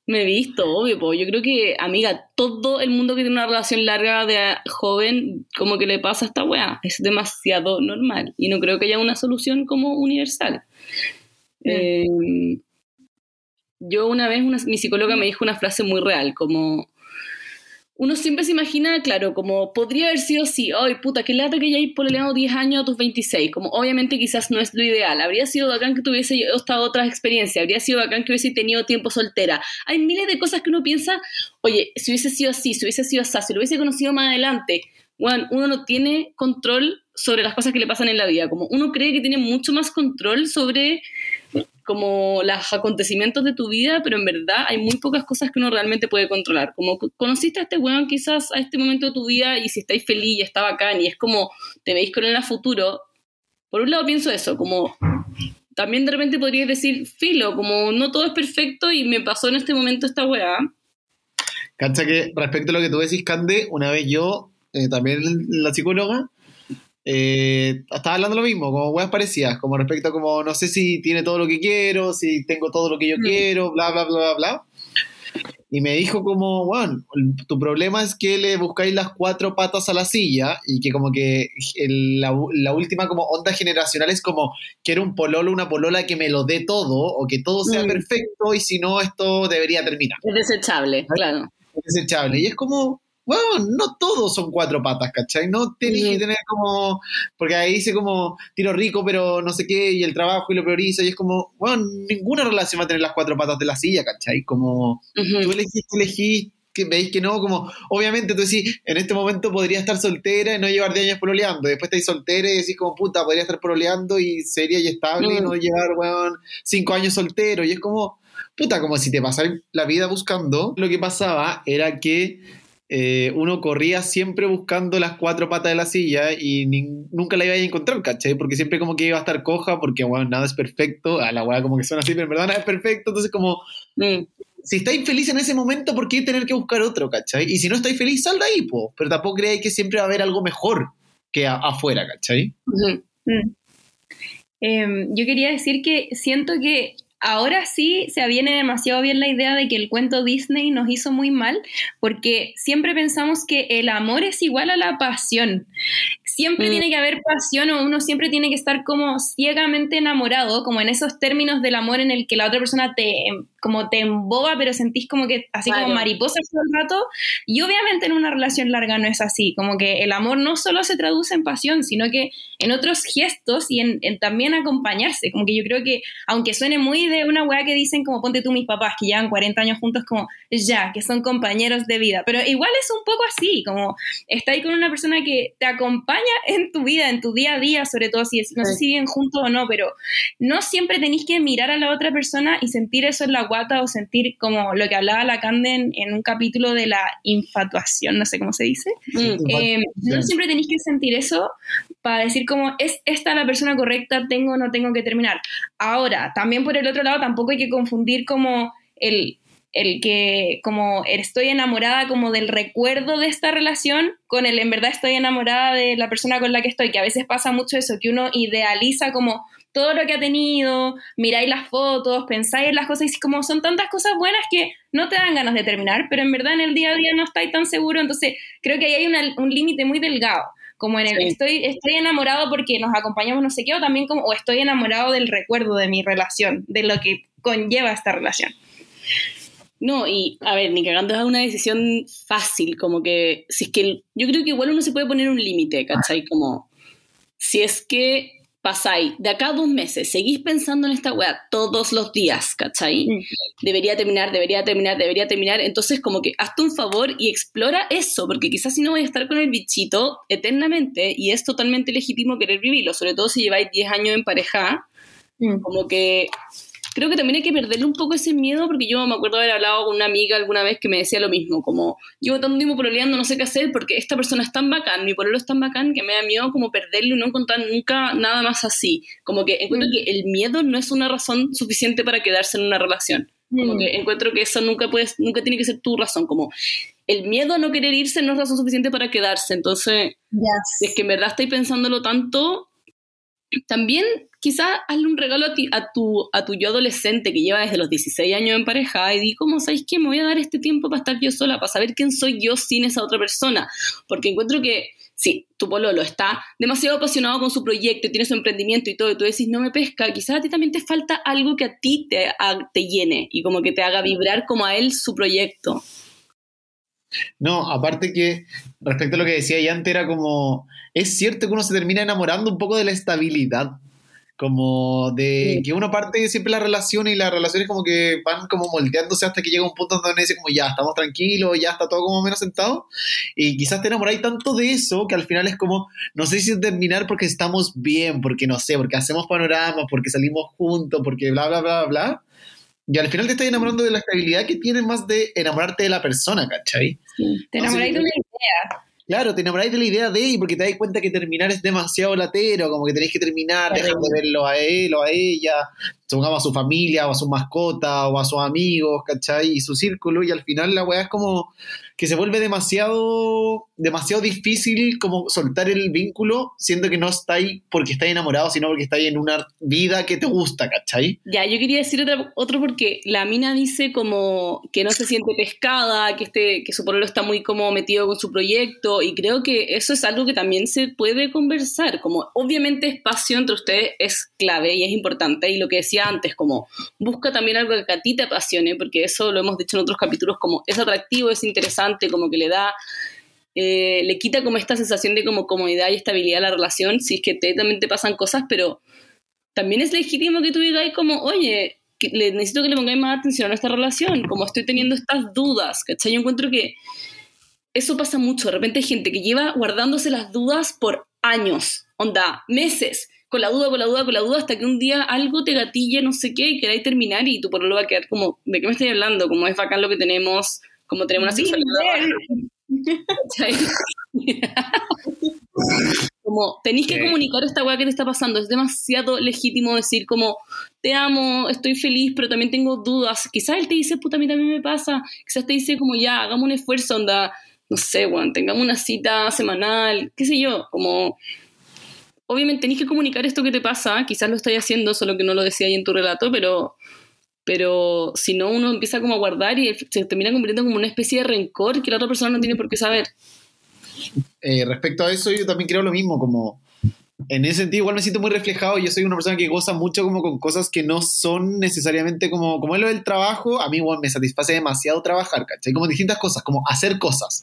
Me he visto, obvio, po. Yo creo que, amiga, todo el mundo que tiene una relación larga de joven, como que le pasa a esta weá. Es demasiado normal. Y no creo que haya una solución como universal. Yo una vez, mi psicóloga me dijo una frase muy real, como... Uno siempre se imagina, claro, como... Podría haber sido así. Ay, puta, qué lata que ya hay pololeado 10 años a tus 26. Como, obviamente, quizás no es lo ideal. Habría sido bacán que tuviese estado otra experiencia. Habría sido bacán que hubiese tenido tiempo soltera. Hay miles de cosas que uno piensa... Oye, si hubiese sido así, si hubiese sido así, si lo hubiese conocido más adelante... Bueno, uno no tiene control sobre las cosas que le pasan en la vida. Como uno cree que tiene mucho más control sobre... como los acontecimientos de tu vida, pero en verdad hay muy pocas cosas que uno realmente puede controlar. Como conociste a este weón quizás a este momento de tu vida y si estáis feliz y está bacán y es como te veis con él a futuro. Por un lado pienso eso, como también de repente podrías decir, filo, como no todo es perfecto y me pasó en este momento esta weá. Cacha que respecto a lo que tú decís, Cande, una vez yo, también la psicóloga, estaba hablando lo mismo, como weas parecidas, como respecto a como no sé si tiene todo lo que quiero, si tengo todo lo que yo quiero, bla, bla, bla, bla, bla. Y me dijo como, bueno, tu problema es que le buscáis las 4 patas a la silla y que como que la última como onda generacional es como quiero un pololo, una polola que me lo dé todo o que todo sea perfecto y si no esto debería terminar. Es desechable, ¿sabes? Claro. Es desechable y es como... Bueno, no todos son 4 patas, ¿cachai? No tenés que tener como... Porque ahí dice como, tiro rico, pero no sé qué, y el trabajo y lo prioriza, y es como, bueno, ninguna relación va a tener las 4 patas de la silla, ¿cachai? Como, tú elegís, que veis que no, como, obviamente tú decís, en este momento podría estar soltera y no llevar 10 años pololeando, después estáis soltera y decís como, puta, podría estar pololeando y seria y estable y no llevar, bueno, 5 años soltero, y es como, puta, como si te pasara la vida buscando. Lo que pasaba era que uno corría siempre buscando las cuatro patas de la silla y nunca la iba a encontrar, ¿cachai? Porque siempre como que iba a estar coja, porque, bueno, nada es perfecto, a la weá como que suena así, pero en verdad nada es perfecto, entonces como, si estáis feliz en ese momento, ¿por qué tener que buscar otro, cachai? Y si no estáis feliz, sal de ahí, po, pero tampoco creáis que siempre va a haber algo mejor que afuera, ¿cachai? Uh-huh. Uh-huh. Yo quería decir que siento que ahora sí se aviene demasiado bien la idea de que el cuento Disney nos hizo muy mal, porque siempre pensamos que el amor es igual a la pasión. Siempre tiene que haber pasión, o uno siempre tiene que estar como ciegamente enamorado, como en esos términos del amor en el que la otra persona te emboba, pero sentís como que así, claro, como mariposas todo el rato. Y obviamente en una relación larga no es así, como que el amor no solo se traduce en pasión, sino que en otros gestos y en también acompañarse. Como que yo creo que, aunque suene muy de una weá que dicen como, ponte tú, mis papás que llevan 40 años juntos, como ya, que son compañeros de vida, pero igual es un poco así, como está ahí con una persona que te acompaña en tu vida, en tu día a día, sobre todo si no sé si viven juntos o no, pero no siempre tenés que mirar a la otra persona y sentir eso en la guata, o sentir como lo que hablaba Lacan en un capítulo de la infatuación, no sé cómo se dice. No siempre tenés que sentir eso para decir como, ¿es esta la persona correcta? ¿Tengo o no tengo que terminar? Ahora, también por el otro lado, tampoco hay que confundir como el que como estoy enamorada como del recuerdo de esta relación con el en verdad estoy enamorada de la persona con la que estoy, que a veces pasa mucho eso, que uno idealiza como todo lo que ha tenido, miráis las fotos, pensáis en las cosas y como son tantas cosas buenas que no te dan ganas de terminar, pero en verdad en el día a día no estáis tan seguro, entonces creo que ahí hay un límite muy delgado, como en el estoy enamorado porque nos acompañamos no sé qué, o también como o estoy enamorado del recuerdo de mi relación, de lo que conlleva esta relación. No, y a ver, ni cagando es una decisión fácil, como que, si es que, yo creo que igual uno se puede poner un límite, ¿cachai? Como, si es que pasáis, de acá a 2 meses, seguís pensando en esta weá todos los días, ¿cachai? Debería terminar, entonces como que hazte un favor y explora eso, porque quizás si no vais a estar con el bichito eternamente, y es totalmente legítimo querer vivirlo, sobre todo si lleváis 10 años en pareja, como que... Creo que también hay que perderle un poco ese miedo, porque yo me acuerdo haber hablado con una amiga alguna vez que me decía lo mismo, como, llevo tanto tiempo pololeando, no sé qué hacer, porque esta persona es tan bacán, mi pololo es tan bacán, que me da miedo como perderlo y no encontrar nunca nada más así. Como que encuentro que el miedo no es una razón suficiente para quedarse en una relación. Como que encuentro que eso nunca tiene que ser tu razón, como... El miedo a no querer irse no es razón suficiente para quedarse, entonces, si es que en verdad estáis pensándolo tanto... También quizás hazle un regalo a tu yo adolescente que lleva desde los 16 años en pareja y di como, ¿sabes qué? Me voy a dar este tiempo para estar yo sola, para saber quién soy yo sin esa otra persona, porque encuentro que si tu pololo está demasiado apasionado con su proyecto y tiene su emprendimiento y todo, y tú decís, no me pesca, quizás a ti también te falta algo que a ti te llene y como que te haga vibrar como a él su proyecto. No, aparte que respecto a lo que decía ya antes, era como, es cierto que uno se termina enamorando un poco de la estabilidad, como de que uno parte siempre la relación y las relaciones como que van como moldeándose hasta que llega un punto donde dice como, ya estamos tranquilos, ya está todo como menos sentado, y quizás te enamoráis tanto de eso que al final es como, no sé si terminar porque estamos bien, porque no sé, porque hacemos panoramas, porque salimos juntos, porque bla bla bla bla. Y al final te estás enamorando de la estabilidad que tienes más de enamorarte de la persona, ¿cachai? Sí, te enamoráis de una idea. Claro, te enamoráis de la idea de él porque te das cuenta que terminar es demasiado latero, como que tenés que terminar, sí, dejando de verlo a él o a ella, supongamos a su familia o a su mascota o a sus amigos, ¿cachai? Y su círculo, y al final la weá es como que se vuelve demasiado difícil como soltar el vínculo, siendo que no está ahí porque está enamorado, sino porque está ahí en una vida que te gusta, ¿cachai? Ya, yo quería decir otro porque la mina dice como que no se siente pescada, que su pololo está muy como metido con su proyecto, y creo que eso es algo que también se puede conversar, como obviamente espacio entre ustedes es clave y es importante, y lo que decía antes, como busca también algo que a ti te apasione, porque eso lo hemos dicho en otros capítulos, como es atractivo, es interesante, como que le da, le quita como esta sensación de como comodidad y estabilidad a la relación, si es que también te pasan cosas, pero también es legítimo que tú digas como, oye, necesito que le pongáis más atención a esta relación, como estoy teniendo estas dudas, ¿cachai? Yo encuentro que eso pasa mucho, de repente hay gente que lleva guardándose las dudas por años, onda, meses, con la duda, hasta que un día algo te gatille, no sé qué, y queráis terminar, y tu pololo va a quedar como, ¿de qué me estás hablando? Como es bacán lo que tenemos, como tenemos una sexualidad, Como tenés que comunicar esta weá que te está pasando. Es demasiado legítimo decir como te amo, estoy feliz, pero también tengo dudas. Quizás él te dice, puta, a mí también me pasa. Quizás te dice como ya, hagamos un esfuerzo, onda, no sé, weón, tengamos una cita semanal, qué sé yo. Como obviamente tenés que comunicar esto que te pasa. Quizás lo estáis haciendo, solo que no lo decía ahí en tu relato, pero si no, uno empieza como a guardar y se termina convirtiendo como una especie de rencor que la otra persona no tiene por qué saber. Respecto a eso, yo también creo lo mismo, como en ese sentido igual me siento muy reflejado. Yo soy una persona que goza mucho como con cosas que no son necesariamente como es lo del trabajo. A mí igual me satisface demasiado trabajar, ¿cachai? Como distintas cosas, como hacer cosas,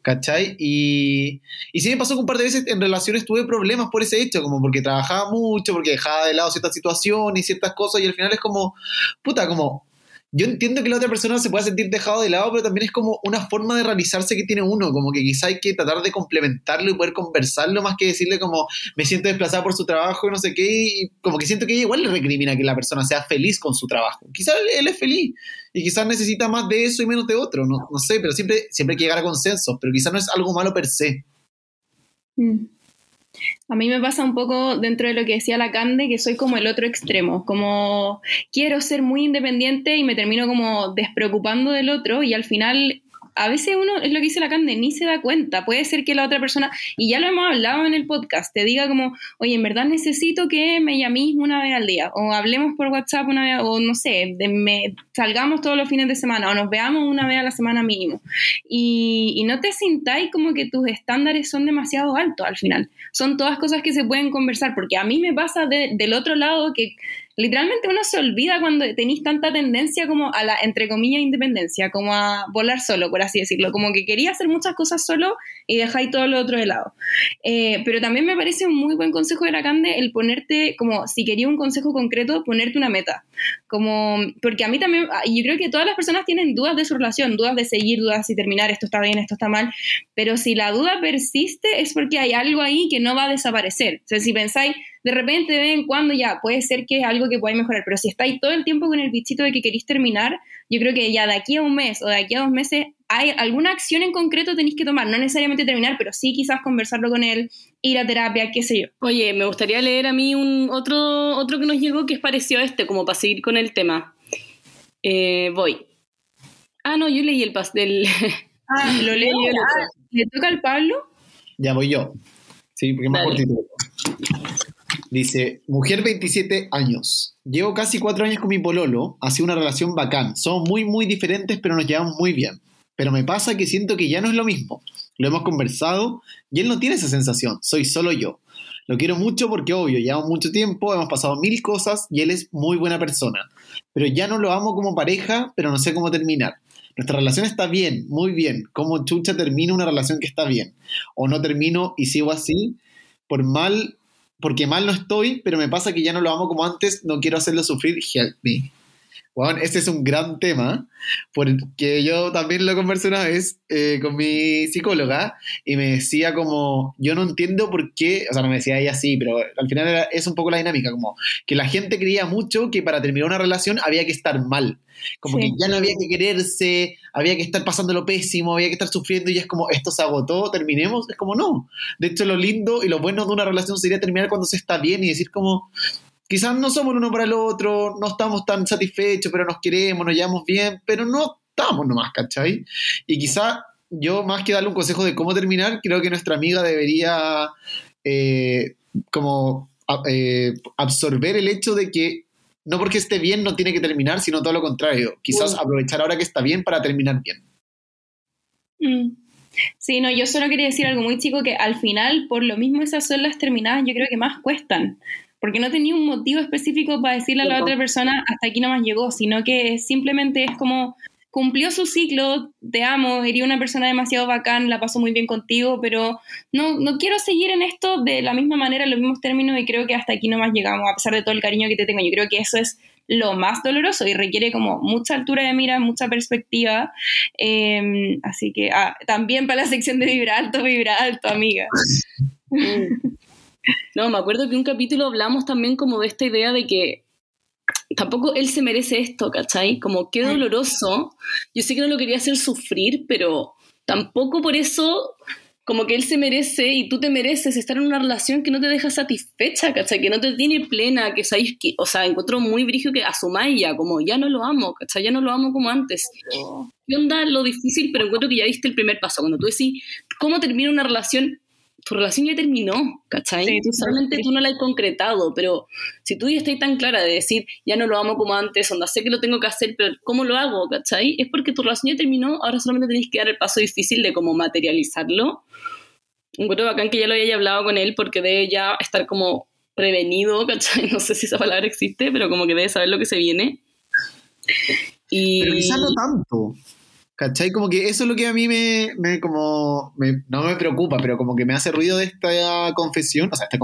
¿cachai? Y sí me pasó que un par de veces en relaciones tuve problemas por ese hecho, como porque trabajaba mucho, porque dejaba de lado ciertas situaciones y ciertas cosas, y al final es como, puta, como yo entiendo que la otra persona se pueda sentir dejado de lado, pero también es como una forma de realizarse que tiene uno, como que quizá hay que tratar de complementarlo y poder conversarlo más que decirle como me siento desplazada por su trabajo y no sé qué, y como que siento que ella igual le recrimina que la persona sea feliz con su trabajo. Quizá él es feliz y quizás necesita más de eso y menos de otro, no sé, pero siempre hay que llegar a consensos, pero quizá no es algo malo per se. A mí me pasa un poco dentro de lo que decía la Cande, que soy como el otro extremo, como quiero ser muy independiente y me termino como despreocupando del otro, y al final a veces uno, es lo que dice la Cande, ni se da cuenta. Puede ser que la otra persona, y ya lo hemos hablado en el podcast, te diga como, oye, en verdad necesito que me llamís una vez al día, o hablemos por WhatsApp una vez, o no sé, salgamos todos los fines de semana, o nos veamos una vez a la semana mínimo, y no te sintáis como que tus estándares son demasiado altos al final. Son todas cosas que se pueden conversar, porque a mí me pasa del otro lado que literalmente uno se olvida cuando tenís tanta tendencia como a la, entre comillas, independencia, como a volar solo, por así decirlo, como que quería hacer muchas cosas solo y dejáis todo lo otro de lado. Pero también me parece un muy buen consejo de la Cande el ponerte, como si quería un consejo concreto, ponerte una meta, como, porque a mí también, yo creo que todas las personas tienen dudas de su relación, dudas de seguir, dudas si terminar, esto está bien, esto está mal, pero si la duda persiste es porque hay algo ahí que no va a desaparecer. O sea, si pensáis, de repente, de vez en cuando, ya, puede ser que es algo que podáis mejorar, pero si estáis todo el tiempo con el bichito de que queréis terminar, yo creo que ya de aquí a un mes o de aquí a 2 meses hay alguna acción en concreto tenéis que tomar, no necesariamente terminar, pero sí quizás conversarlo con él, ir a terapia, qué sé yo. Oye, me gustaría leer a mí un otro que nos llegó que es parecido a este, como para seguir con el tema. Voy. Ah, no, yo leí el pastel. Ah, lo leí yo. ¿Le toca al Pablo? Ya voy yo. Sí, porque más cortito. Dice, mujer 27 años. Llevo casi 4 años con mi pololo. Ha sido una relación bacán. Somos muy, muy diferentes, pero nos llevamos muy bien. Pero me pasa que siento que ya no es lo mismo. Lo hemos conversado y él no tiene esa sensación. Soy solo yo. Lo quiero mucho porque, obvio, llevamos mucho tiempo, hemos pasado 1000 cosas y él es muy buena persona. Pero ya no lo amo como pareja, pero no sé cómo terminar. Nuestra relación está bien, muy bien. ¿Cómo chucha termino una relación que está bien? O no termino y sigo así por mal... Porque mal no estoy, pero me pasa que ya no lo amo como antes, no quiero hacerlo sufrir, help me. Bueno, este es un gran tema, porque yo también lo conversé una vez con mi psicóloga, y me decía como, yo no entiendo por qué, o sea, no me decía ella así, pero al final es un poco la dinámica, como que la gente creía mucho que para terminar una relación había que estar mal, como sí, que ya no había que quererse, había que estar pasándolo pésimo, había que estar sufriendo, y es como, esto se agotó, terminemos. Es como, no, de hecho lo lindo y lo bueno de una relación sería terminar cuando se está bien y decir como... Quizás no somos uno para el otro, no estamos tan satisfechos, pero nos queremos, nos llevamos bien, pero no estamos nomás, ¿cachai? Y quizás yo, más que darle un consejo de cómo terminar, creo que nuestra amiga debería absorber el hecho de que no porque esté bien no tiene que terminar, sino todo lo contrario. Quizás aprovechar ahora que está bien para terminar bien. Sí, no, yo solo quería decir algo muy chico, que al final, por lo mismo esas son las terminadas, yo creo que más cuestan. Porque no tenía un motivo específico para decirle a la otra persona hasta aquí nomás llegó, sino que simplemente es como cumplió su ciclo, te amo, eres una persona demasiado bacán, la paso muy bien contigo, pero no quiero seguir en esto de la misma manera, en los mismos términos, y creo que hasta aquí nomás llegamos, a pesar de todo el cariño que te tengo. Yo creo que eso es lo más doloroso y requiere como mucha altura de mira, mucha perspectiva, así que también para la sección de vibra alto, amiga. No, me acuerdo que un capítulo hablamos también como de esta idea de que tampoco él se merece esto, ¿cachai? Como qué doloroso. Yo sé que no lo quería hacer sufrir, pero tampoco por eso como que él se merece y tú te mereces estar en una relación que no te deja satisfecha, ¿cachai? Que no te tiene plena, que sabéis que, o sea, encuentro muy brígido que asumáis ya, como ya no lo amo, ¿cachai? Ya no lo amo como antes. ¿Qué onda lo difícil? Pero encuentro que ya diste el primer paso. Cuando tú decís, ¿cómo termina una relación? Tu relación ya terminó, ¿cachai? Sí, solamente sí. Tú no la has concretado, pero si tú ya estás tan clara de decir, ya no lo amo como antes, onda, sé que lo tengo que hacer, pero ¿cómo lo hago, cachai? Es porque tu relación ya terminó, ahora solamente tenés que dar el paso difícil de como materializarlo. Un gusto bacán que ya lo haya hablado con él, porque debe ya estar como prevenido, ¿cachai? No sé si esa palabra existe, pero como que debe saber lo que se viene. Y... pero quizás no tanto. ¿Cachai? Como que eso es lo que a mí me no me preocupa, pero como que me hace ruido de esta confesión, o sea, de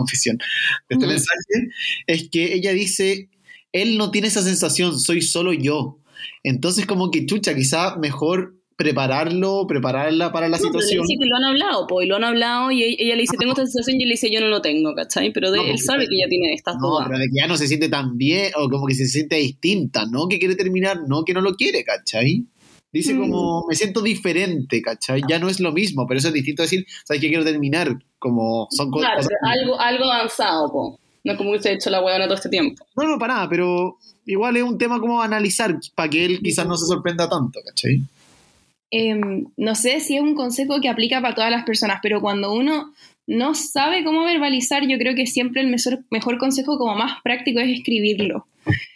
este mensaje, es que ella dice, él no tiene esa sensación, soy solo yo. Entonces como que chucha, quizá mejor prepararla para la situación. Pero le dice que lo han hablado, pues, y lo han hablado, y ella le dice, tengo esta sensación, y él le dice, yo no lo tengo, ¿cachai? Pero él sabe que ella tiene estas dudas. No, pero de que ya no se siente tan bien, o como que se siente distinta, ¿no? Que quiere terminar, no, que no lo quiere, ¿cachai? Dice como, me siento diferente, ¿cachai? Ya no es lo mismo, pero eso es distinto a decir, ¿sabes qué? Quiero terminar, como son cosas... Claro, algo avanzado, po. No es como que se ha hecho la huevona todo este tiempo. No, para nada, pero igual es un tema como analizar, para que él quizás no se sorprenda tanto, ¿cachai? No sé si es un consejo que aplica para todas las personas, pero cuando uno no sabe cómo verbalizar, yo creo que siempre el mejor consejo como más práctico es escribirlo.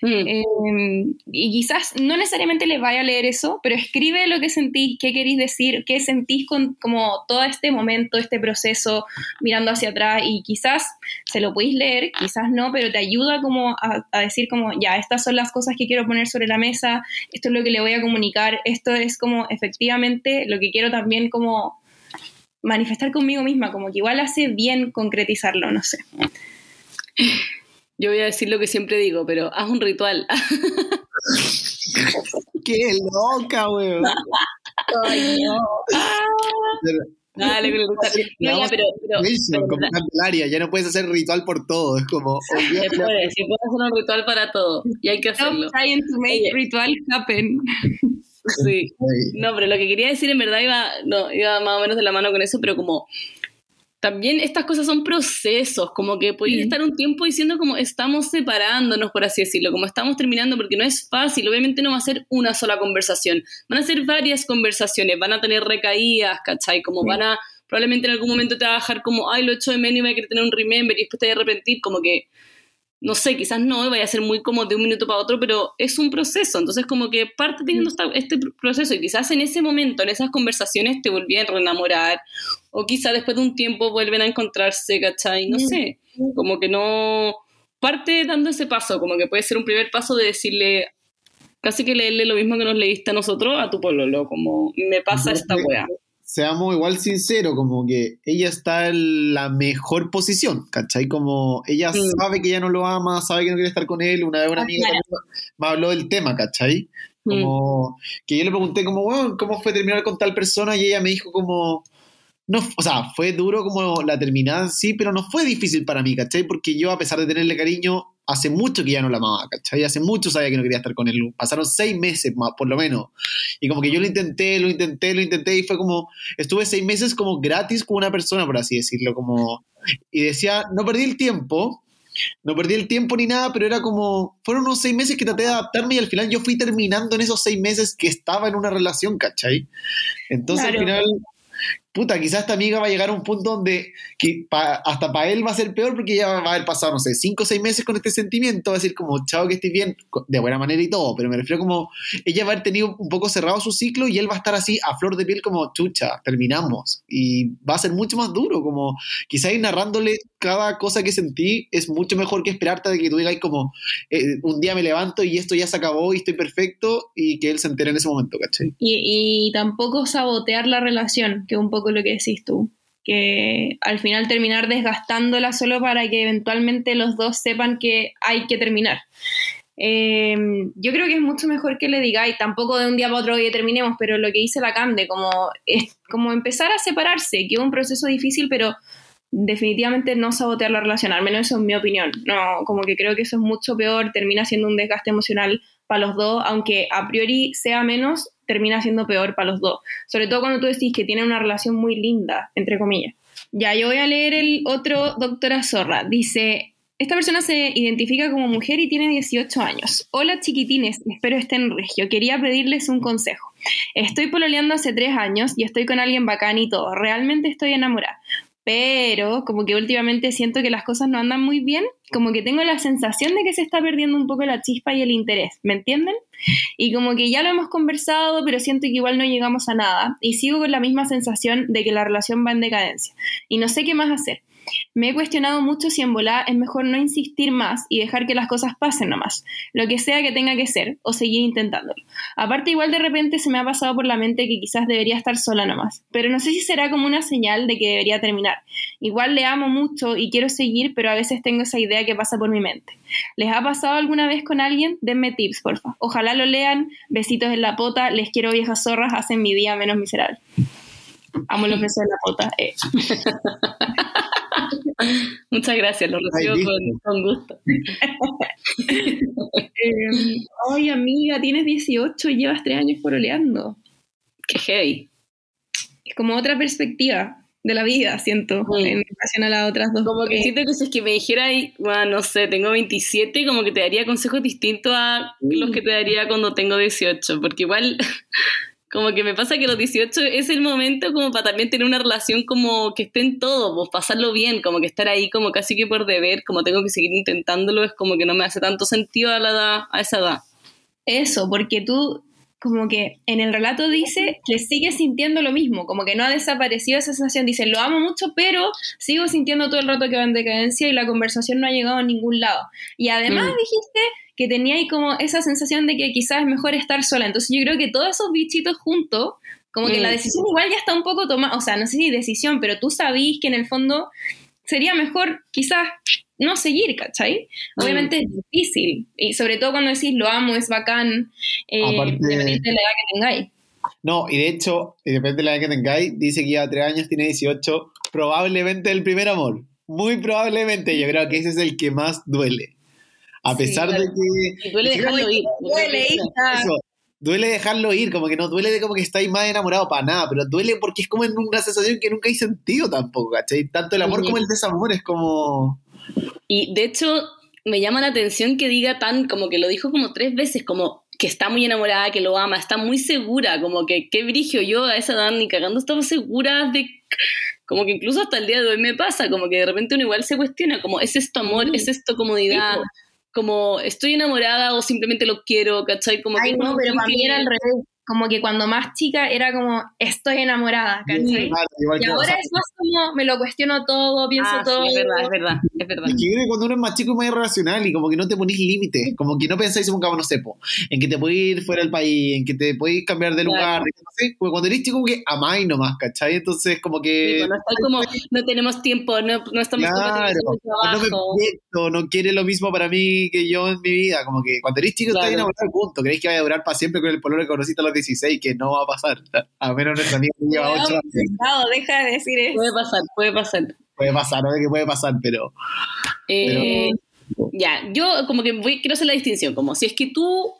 Y quizás no necesariamente les vaya a leer eso, pero escribe lo que sentís, qué querís decir, qué sentís con como todo este momento, este proceso, mirando hacia atrás, y quizás se lo podís leer, quizás no, pero te ayuda como a decir como, ya, estas son las cosas que quiero poner sobre la mesa, esto es lo que le voy a comunicar, esto es como efectivamente lo que quiero también como manifestar conmigo misma, como que igual hace bien concretizarlo, no sé. Yo voy a decir lo que siempre digo, pero haz un ritual. ¡Qué loca, weón! ¡Ay, no! Dale, pero... ya no puedes hacer ritual por todo, es como... Se puede hacer un ritual para todo, y hay que hacerlo. Stop trying to make ritual happen. Sí. No, pero lo que quería decir en verdad iba más o menos de la mano con eso, pero como... También estas cosas son procesos, como que podéis estar un tiempo diciendo como estamos separándonos, por así decirlo, como estamos terminando, porque no es fácil, obviamente no va a ser una sola conversación, van a ser varias conversaciones, van a tener recaídas, ¿cachai? Como van a, probablemente en algún momento te va a bajar como, ay, lo echo de menos y voy a querer tener un remember y después te voy a arrepentir, como que, no sé, quizás no, vaya a ser muy como de un minuto para otro, pero es un proceso, entonces como que parte teniendo este proceso, y quizás en ese momento, en esas conversaciones te volvían a reenamorar, o quizás después de un tiempo vuelven a encontrarse, ¿cachai? No sé, como que no... Parte dando ese paso, como que puede ser un primer paso de decirle, casi que leerle lo mismo que nos leíste a nosotros, a tu pololo, como, me pasa esta weá. Seamos igual sinceros, como que ella está en la mejor posición, ¿cachai? Como ella sabe que ella no lo ama, sabe que no quiere estar con él. Una vez una amiga me habló del tema, ¿cachai? Como que yo le pregunté como, bueno, ¿cómo fue terminar con tal persona? Y ella me dijo como, no, o sea, fue duro como la terminada, sí, pero no fue difícil para mí, ¿cachai? Porque yo, a pesar de tenerle cariño, hace mucho que ya no la amaba, ¿cachai? Hace mucho sabía que no quería estar con él. Pasaron 6 meses más, por lo menos. Y como que yo lo intenté, y fue como, estuve 6 meses como gratis con una persona, por así decirlo, como... Y decía, no perdí el tiempo ni nada, pero era como, fueron unos 6 meses que traté de adaptarme, y al final yo fui terminando en esos 6 meses que estaba en una relación, ¿cachai? Entonces claro. Al final... Puta, quizás esta amiga va a llegar a un punto donde que hasta para él va a ser peor, porque ya va a haber pasado, no sé, 5 o 6 meses con este sentimiento, va a decir como, chao, que estés bien, de buena manera y todo, pero me refiero como, ella va a haber tenido un poco cerrado su ciclo y él va a estar así a flor de piel como, chucha, terminamos, y va a ser mucho más duro, como, quizás ir narrándole cada cosa que sentí es mucho mejor que esperarte de que tú digas como, un día me levanto y esto ya se acabó y estoy perfecto, y que él se entere en ese momento, ¿cachai? Y tampoco sabotear la relación, que un poco lo que decís tú, que al final terminar desgastándola solo para que eventualmente los dos sepan que hay que terminar. Yo creo que es mucho mejor que le digáis, tampoco de un día para otro, oye, terminemos, pero lo que dice la Cande, como empezar a separarse, que es un proceso difícil, pero definitivamente no sabotear la relación, al menos eso es mi opinión. No, como que creo que eso es mucho peor, termina siendo un desgaste emocional para los dos, aunque a priori sea menos, termina siendo peor para los dos. Sobre todo cuando tú decís que tienen una relación muy linda, entre comillas. Ya, yo voy a leer el otro Doctora Zorra. Dice, esta persona se identifica como mujer y tiene 18 años. Hola chiquitines, espero estén regio. Quería pedirles un consejo. Estoy pololeando hace 3 años y estoy con alguien bacán y todo. Realmente estoy enamorada. Pero como que últimamente siento que las cosas no andan muy bien, como que tengo la sensación de que se está perdiendo un poco la chispa y el interés, ¿me entienden? Y como que ya lo hemos conversado, pero siento que igual no llegamos a nada y sigo con la misma sensación de que la relación va en decadencia y no sé qué más hacer. Me he cuestionado mucho si en volá es mejor no insistir más y dejar que las cosas pasen nomás, lo que sea que tenga que ser, o seguir intentándolo. Aparte, igual de repente se me ha pasado por la mente que quizás debería estar sola nomás, pero no sé si será como una señal de que debería terminar. Igual le amo mucho y quiero seguir, pero a veces tengo esa idea que pasa por mi mente. ¿Les ha pasado alguna vez con alguien? Denme tips, porfa. Ojalá lo lean. Besitos en la pota. Les quiero, viejas zorras. Hacen mi día menos miserable. Amo los besos en la pota. Muchas gracias, lo recibo con gusto. Ay, amiga, tienes 18 y llevas 3 años poroleando. Qué heavy. Es como otra perspectiva de la vida, siento, en relación a las otras dos. Como que siento que si es que me dijera, bueno, no sé, tengo 27, como que te daría consejos distintos a los que te daría cuando tengo 18, porque igual... Como que me pasa que los 18 es el momento como para también tener una relación como que esté en todo, pues pasarlo bien, como que estar ahí como casi que por deber, como tengo que seguir intentándolo, es como que no me hace tanto sentido a esa edad. Eso, porque tú como que en el relato dice que sigues sintiendo lo mismo, como que no ha desaparecido esa sensación, dice lo amo mucho, pero sigo sintiendo todo el rato que va en decadencia y la conversación no ha llegado a ningún lado. Y además dijiste... que tenía ahí como esa sensación de que quizás es mejor estar sola. Entonces yo creo que todos esos bichitos juntos, como que la decisión igual ya está un poco tomada, o sea, no sé si decisión, pero tú sabís que en el fondo sería mejor quizás no seguir, ¿cachai? Obviamente es difícil, y sobre todo cuando decís lo amo, es bacán, aparte, dependiendo de la edad que tengáis. No, y de hecho, depende de la edad que tengáis, dice que ya 3 años, tiene 18, probablemente el primer amor, muy probablemente, yo creo que ese es el que más duele. A pesar de que... Y duele dejarlo ir. Duele dejarlo ir, como que no duele de como que estáis más enamorado para nada, pero duele porque es como en una sensación que nunca hay sentido tampoco, ¿cachai? Tanto el amor como el desamor es como... Y de hecho me llama la atención que diga tan, como que lo dijo como 3 veces, como que está muy enamorada, que lo ama, está muy segura, como que qué brigio, yo a esa edad ni cagando estaba segura de... Como que incluso hasta el día de hoy me pasa, como que de repente uno igual se cuestiona, como ¿es esto amor? ¿Es esto comodidad? Hijo. Como estoy enamorada o simplemente lo quiero, ¿cachai? Como ay, que no, pero para mí era al revés. Como que cuando más chica era como estoy enamorada, ¿cachai? Sí, claro, y ahora es más como me lo cuestiono todo, pienso todo. Sí, es verdad. Y que cuando uno es más chico y más irracional y como que no te ponís límites, como que no pensáis un cabo, no sé, en que te podés ir fuera del país, en que te podés cambiar de lugar, no sé, porque cuando eres chico como que amáis nomás, ¿cachai? Entonces como que... Sí, bueno, como, no tenemos tiempo, no estamos como trabajo. No me proyecto, no quiere lo mismo para mí que yo en mi vida, como que cuando eres chico estás enamorado al punto, creéis que vaya a durar para siempre con el pololo que conociste a los 16, que no va a pasar, a menos nuestra amiga que lleva 8 años. No, deja de decir eso. Puede pasar, no sé qué puede pasar, pero... Ya, yo como que quiero hacer la distinción, como si es que tú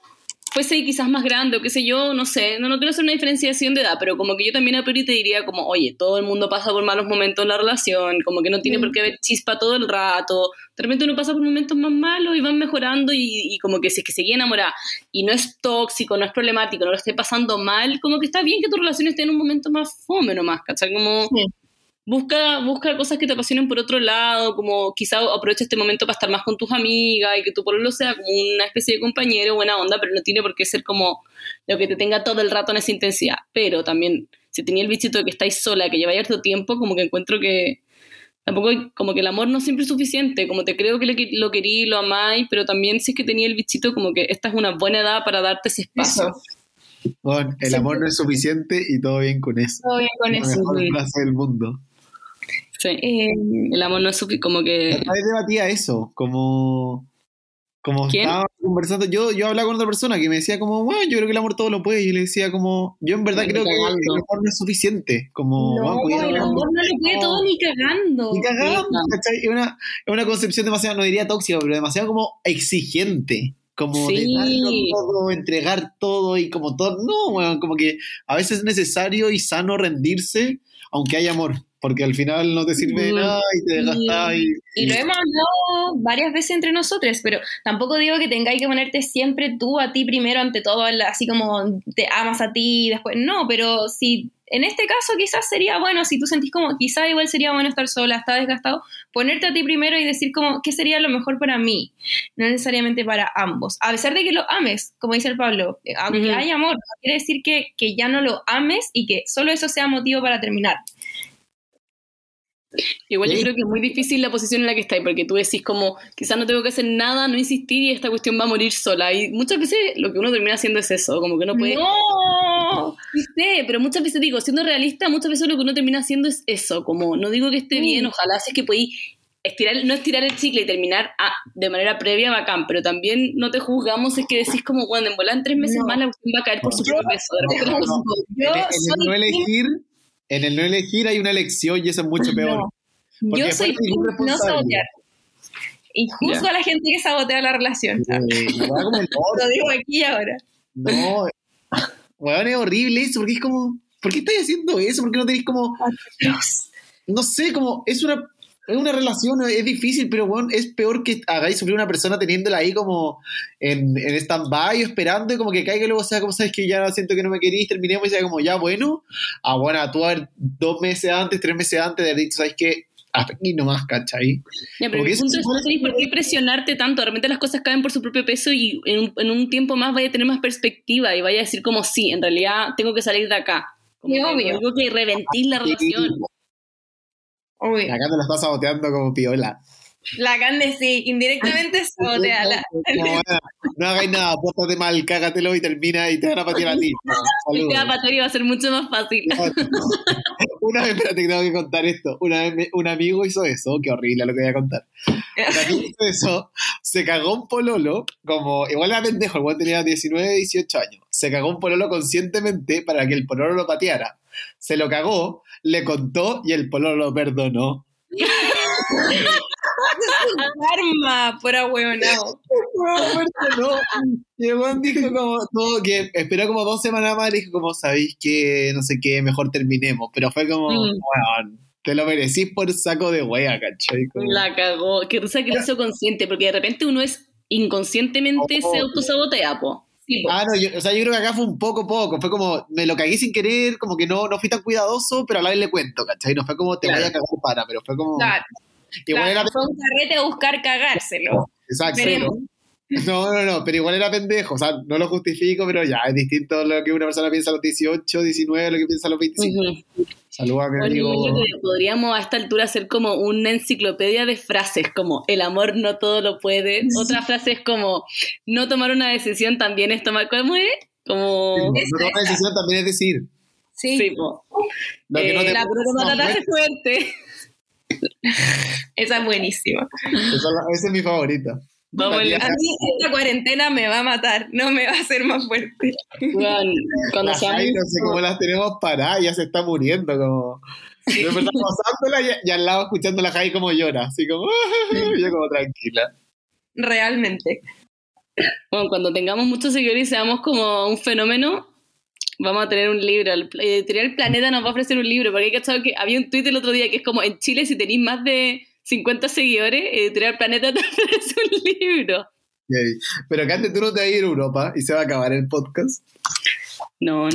fuese quizás más grande o qué sé yo, no sé, no quiero hacer una diferenciación de edad, pero como que yo también a priori te diría como, oye, todo el mundo pasa por malos momentos en la relación, como que no tiene por qué haber chispa todo el rato, de repente uno pasa por momentos más malos y van mejorando y como que si es que seguía enamorada y no es tóxico, no es problemático, no lo esté pasando mal, como que está bien que tu relación esté en un momento más fome nomás, ¿cachai? Como... Sí. Busca cosas que te apasionen por otro lado, como quizá aprovecha este momento para estar más con tus amigas y que tu pololo sea como una especie de compañero, buena onda, pero no tiene por qué ser como lo que te tenga todo el rato en esa intensidad. Pero también, si tenía el bichito de que estáis sola, que lleváis harto tiempo, como que encuentro que tampoco, como que el amor no siempre es suficiente, como te creo que lo querí, lo amáis, pero también si es que tenía el bichito, como que esta es una buena edad para darte ese espacio. Eso. Bueno, el amor no es suficiente y todo bien con eso. Todo bien con eso. Es la mejor frase del mundo. Sí. El amor no es como que... Otra vez debatía eso, como estaba conversando, yo hablaba con otra persona que me decía como, bueno, yo creo que el amor todo lo puede, y yo le decía como, yo en verdad creo que el amor no es suficiente, como... No, el amor no lo puede todo ni cagando, ¿cachai? Es una concepción demasiado, no diría tóxica, pero demasiado como exigente. como de darlo todo, entregar todo y como todo. No, bueno, como que a veces es necesario y sano rendirse, aunque hay amor, porque al final no te sirve de nada y te desgastas. Y lo hemos hablado varias veces entre nosotros, pero tampoco digo que tengáis que ponerte siempre tú a ti primero ante todo, así como te amas a ti y después. No, pero si en este caso quizás sería bueno, si tú sentís como quizás igual sería bueno estar sola, está desgastado, ponerte a ti primero y decir como qué sería lo mejor para mí, no necesariamente para ambos. A pesar de que lo ames, como dice el Pablo, aunque hay amor, no quiere decir que ya no lo ames y que solo eso sea motivo para terminar. Igual yo creo que es muy difícil la posición en la que estáis, porque tú decís como, quizás no tengo que hacer nada, no insistir y esta cuestión va a morir sola, y muchas veces lo que uno termina haciendo es eso, como que no puede... ¡No! Sí sé, pero muchas veces digo, siendo realista, muchas veces lo que uno termina haciendo es eso, como, no digo que esté bien, ojalá, si es que podéis no estirar el chicle y terminar de manera previa, bacán, pero también no te juzgamos, es que decís como, bueno, en volar en 3 meses más la cuestión va a caer por su propio peso. En el no elegir hay una elección y eso es mucho peor. No. Yo soy no sabotear. Y juzgo a la gente que sabotea la relación. Lo digo aquí y ahora. No, weón, es horrible eso, porque es como, ¿por qué estáis haciendo eso? ¿Por qué no tenéis como, no sé, como es una relación, es difícil, pero bueno, es peor que hagáis sufrir a una persona teniéndola ahí como en stand-by, esperando, y como que caiga y luego sea como, sabes que ya siento que no me querís, terminemos, y sea como, ya bueno, tú a ver 2 meses antes, 3 meses antes de haber dicho, sabes que hasta aquí nomás, ¿cachai? Ya, pero el punto es no tenéis por qué presionarte tanto, realmente las cosas caen por su propio peso y en un tiempo más vaya a tener más perspectiva y vaya a decir como, sí, en realidad tengo que salir de acá. Como que, obvio. Tengo que reventís la relación. Uy. La Cande la está saboteando como piola. La Cande sí, indirectamente sabotea. No hagáis nada, póstate mal, cágatelo y termina y te van a patear a ti. El te va a patear y va a ser mucho más fácil. Una vez, espérate, que tengo que contar esto. Una vez un amigo hizo eso, qué horrible lo que voy a contar. Un amigo hizo eso, se cagó un pololo, como, igual era pendejo, el güey tenía 19, 18 años. Se cagó un pololo conscientemente para que el pololo lo pateara. Se lo cagó, le contó y el pololo lo perdonó. Es un karma, pura huevonao. No, llegó, dijo como todo, que esperó como 2 semanas más, dijo como, sabéis que no sé qué, mejor terminemos, pero fue como, bueno, te lo merecís por saco de hueá, ¿cachai? Como... La cagó, que risa que lo hizo consciente, porque de repente uno es inconscientemente se autosabotea, po. Ah, no, yo creo que acá fue un poco, fue como, me lo cagué sin querer, como que no fui tan cuidadoso, pero a la vez le cuento, ¿cachai? No fue como, te voy a cagar para, pero fue como... Claro, igual claro, era fue un carrete a buscar cagárselo. Exacto. No, pero igual era pendejo, o sea, no lo justifico, pero ya, es distinto lo que una persona piensa a los 18, 19, lo que piensa a los 25. Saluda, mi amigo. Yo creo que podríamos a esta altura hacer como una enciclopedia de frases, como el amor no todo lo puede. Sí. Otra frase es como no tomar una decisión también es tomar. ¿Cómo es? Como. Sí, no tomar una decisión también es decir. Sí. Lo que no te la patata es fuerte. Esa es buenísima. Esa es mi favorita. A mí esta cuarentena me va a matar, no me va a hacer más fuerte. Bueno, cuando no sé cómo las tenemos paradas, ya se está muriendo como... Sí. Pero estamos pasándola y al lado escuchando a la Jai como llora, así como... yo como tranquila. Realmente. Bueno, cuando tengamos muchos seguidores y seamos como un fenómeno, vamos a tener un libro. El editorial Planeta nos va a ofrecer un libro, porque hay que saber que había un tuit el otro día que es como, en Chile si tenéis más de... 50 seguidores, Editorial Planeta te ofrece un libro. Okay. Pero Cande, tú no te vas a ir a Europa y se va a acabar el podcast. No.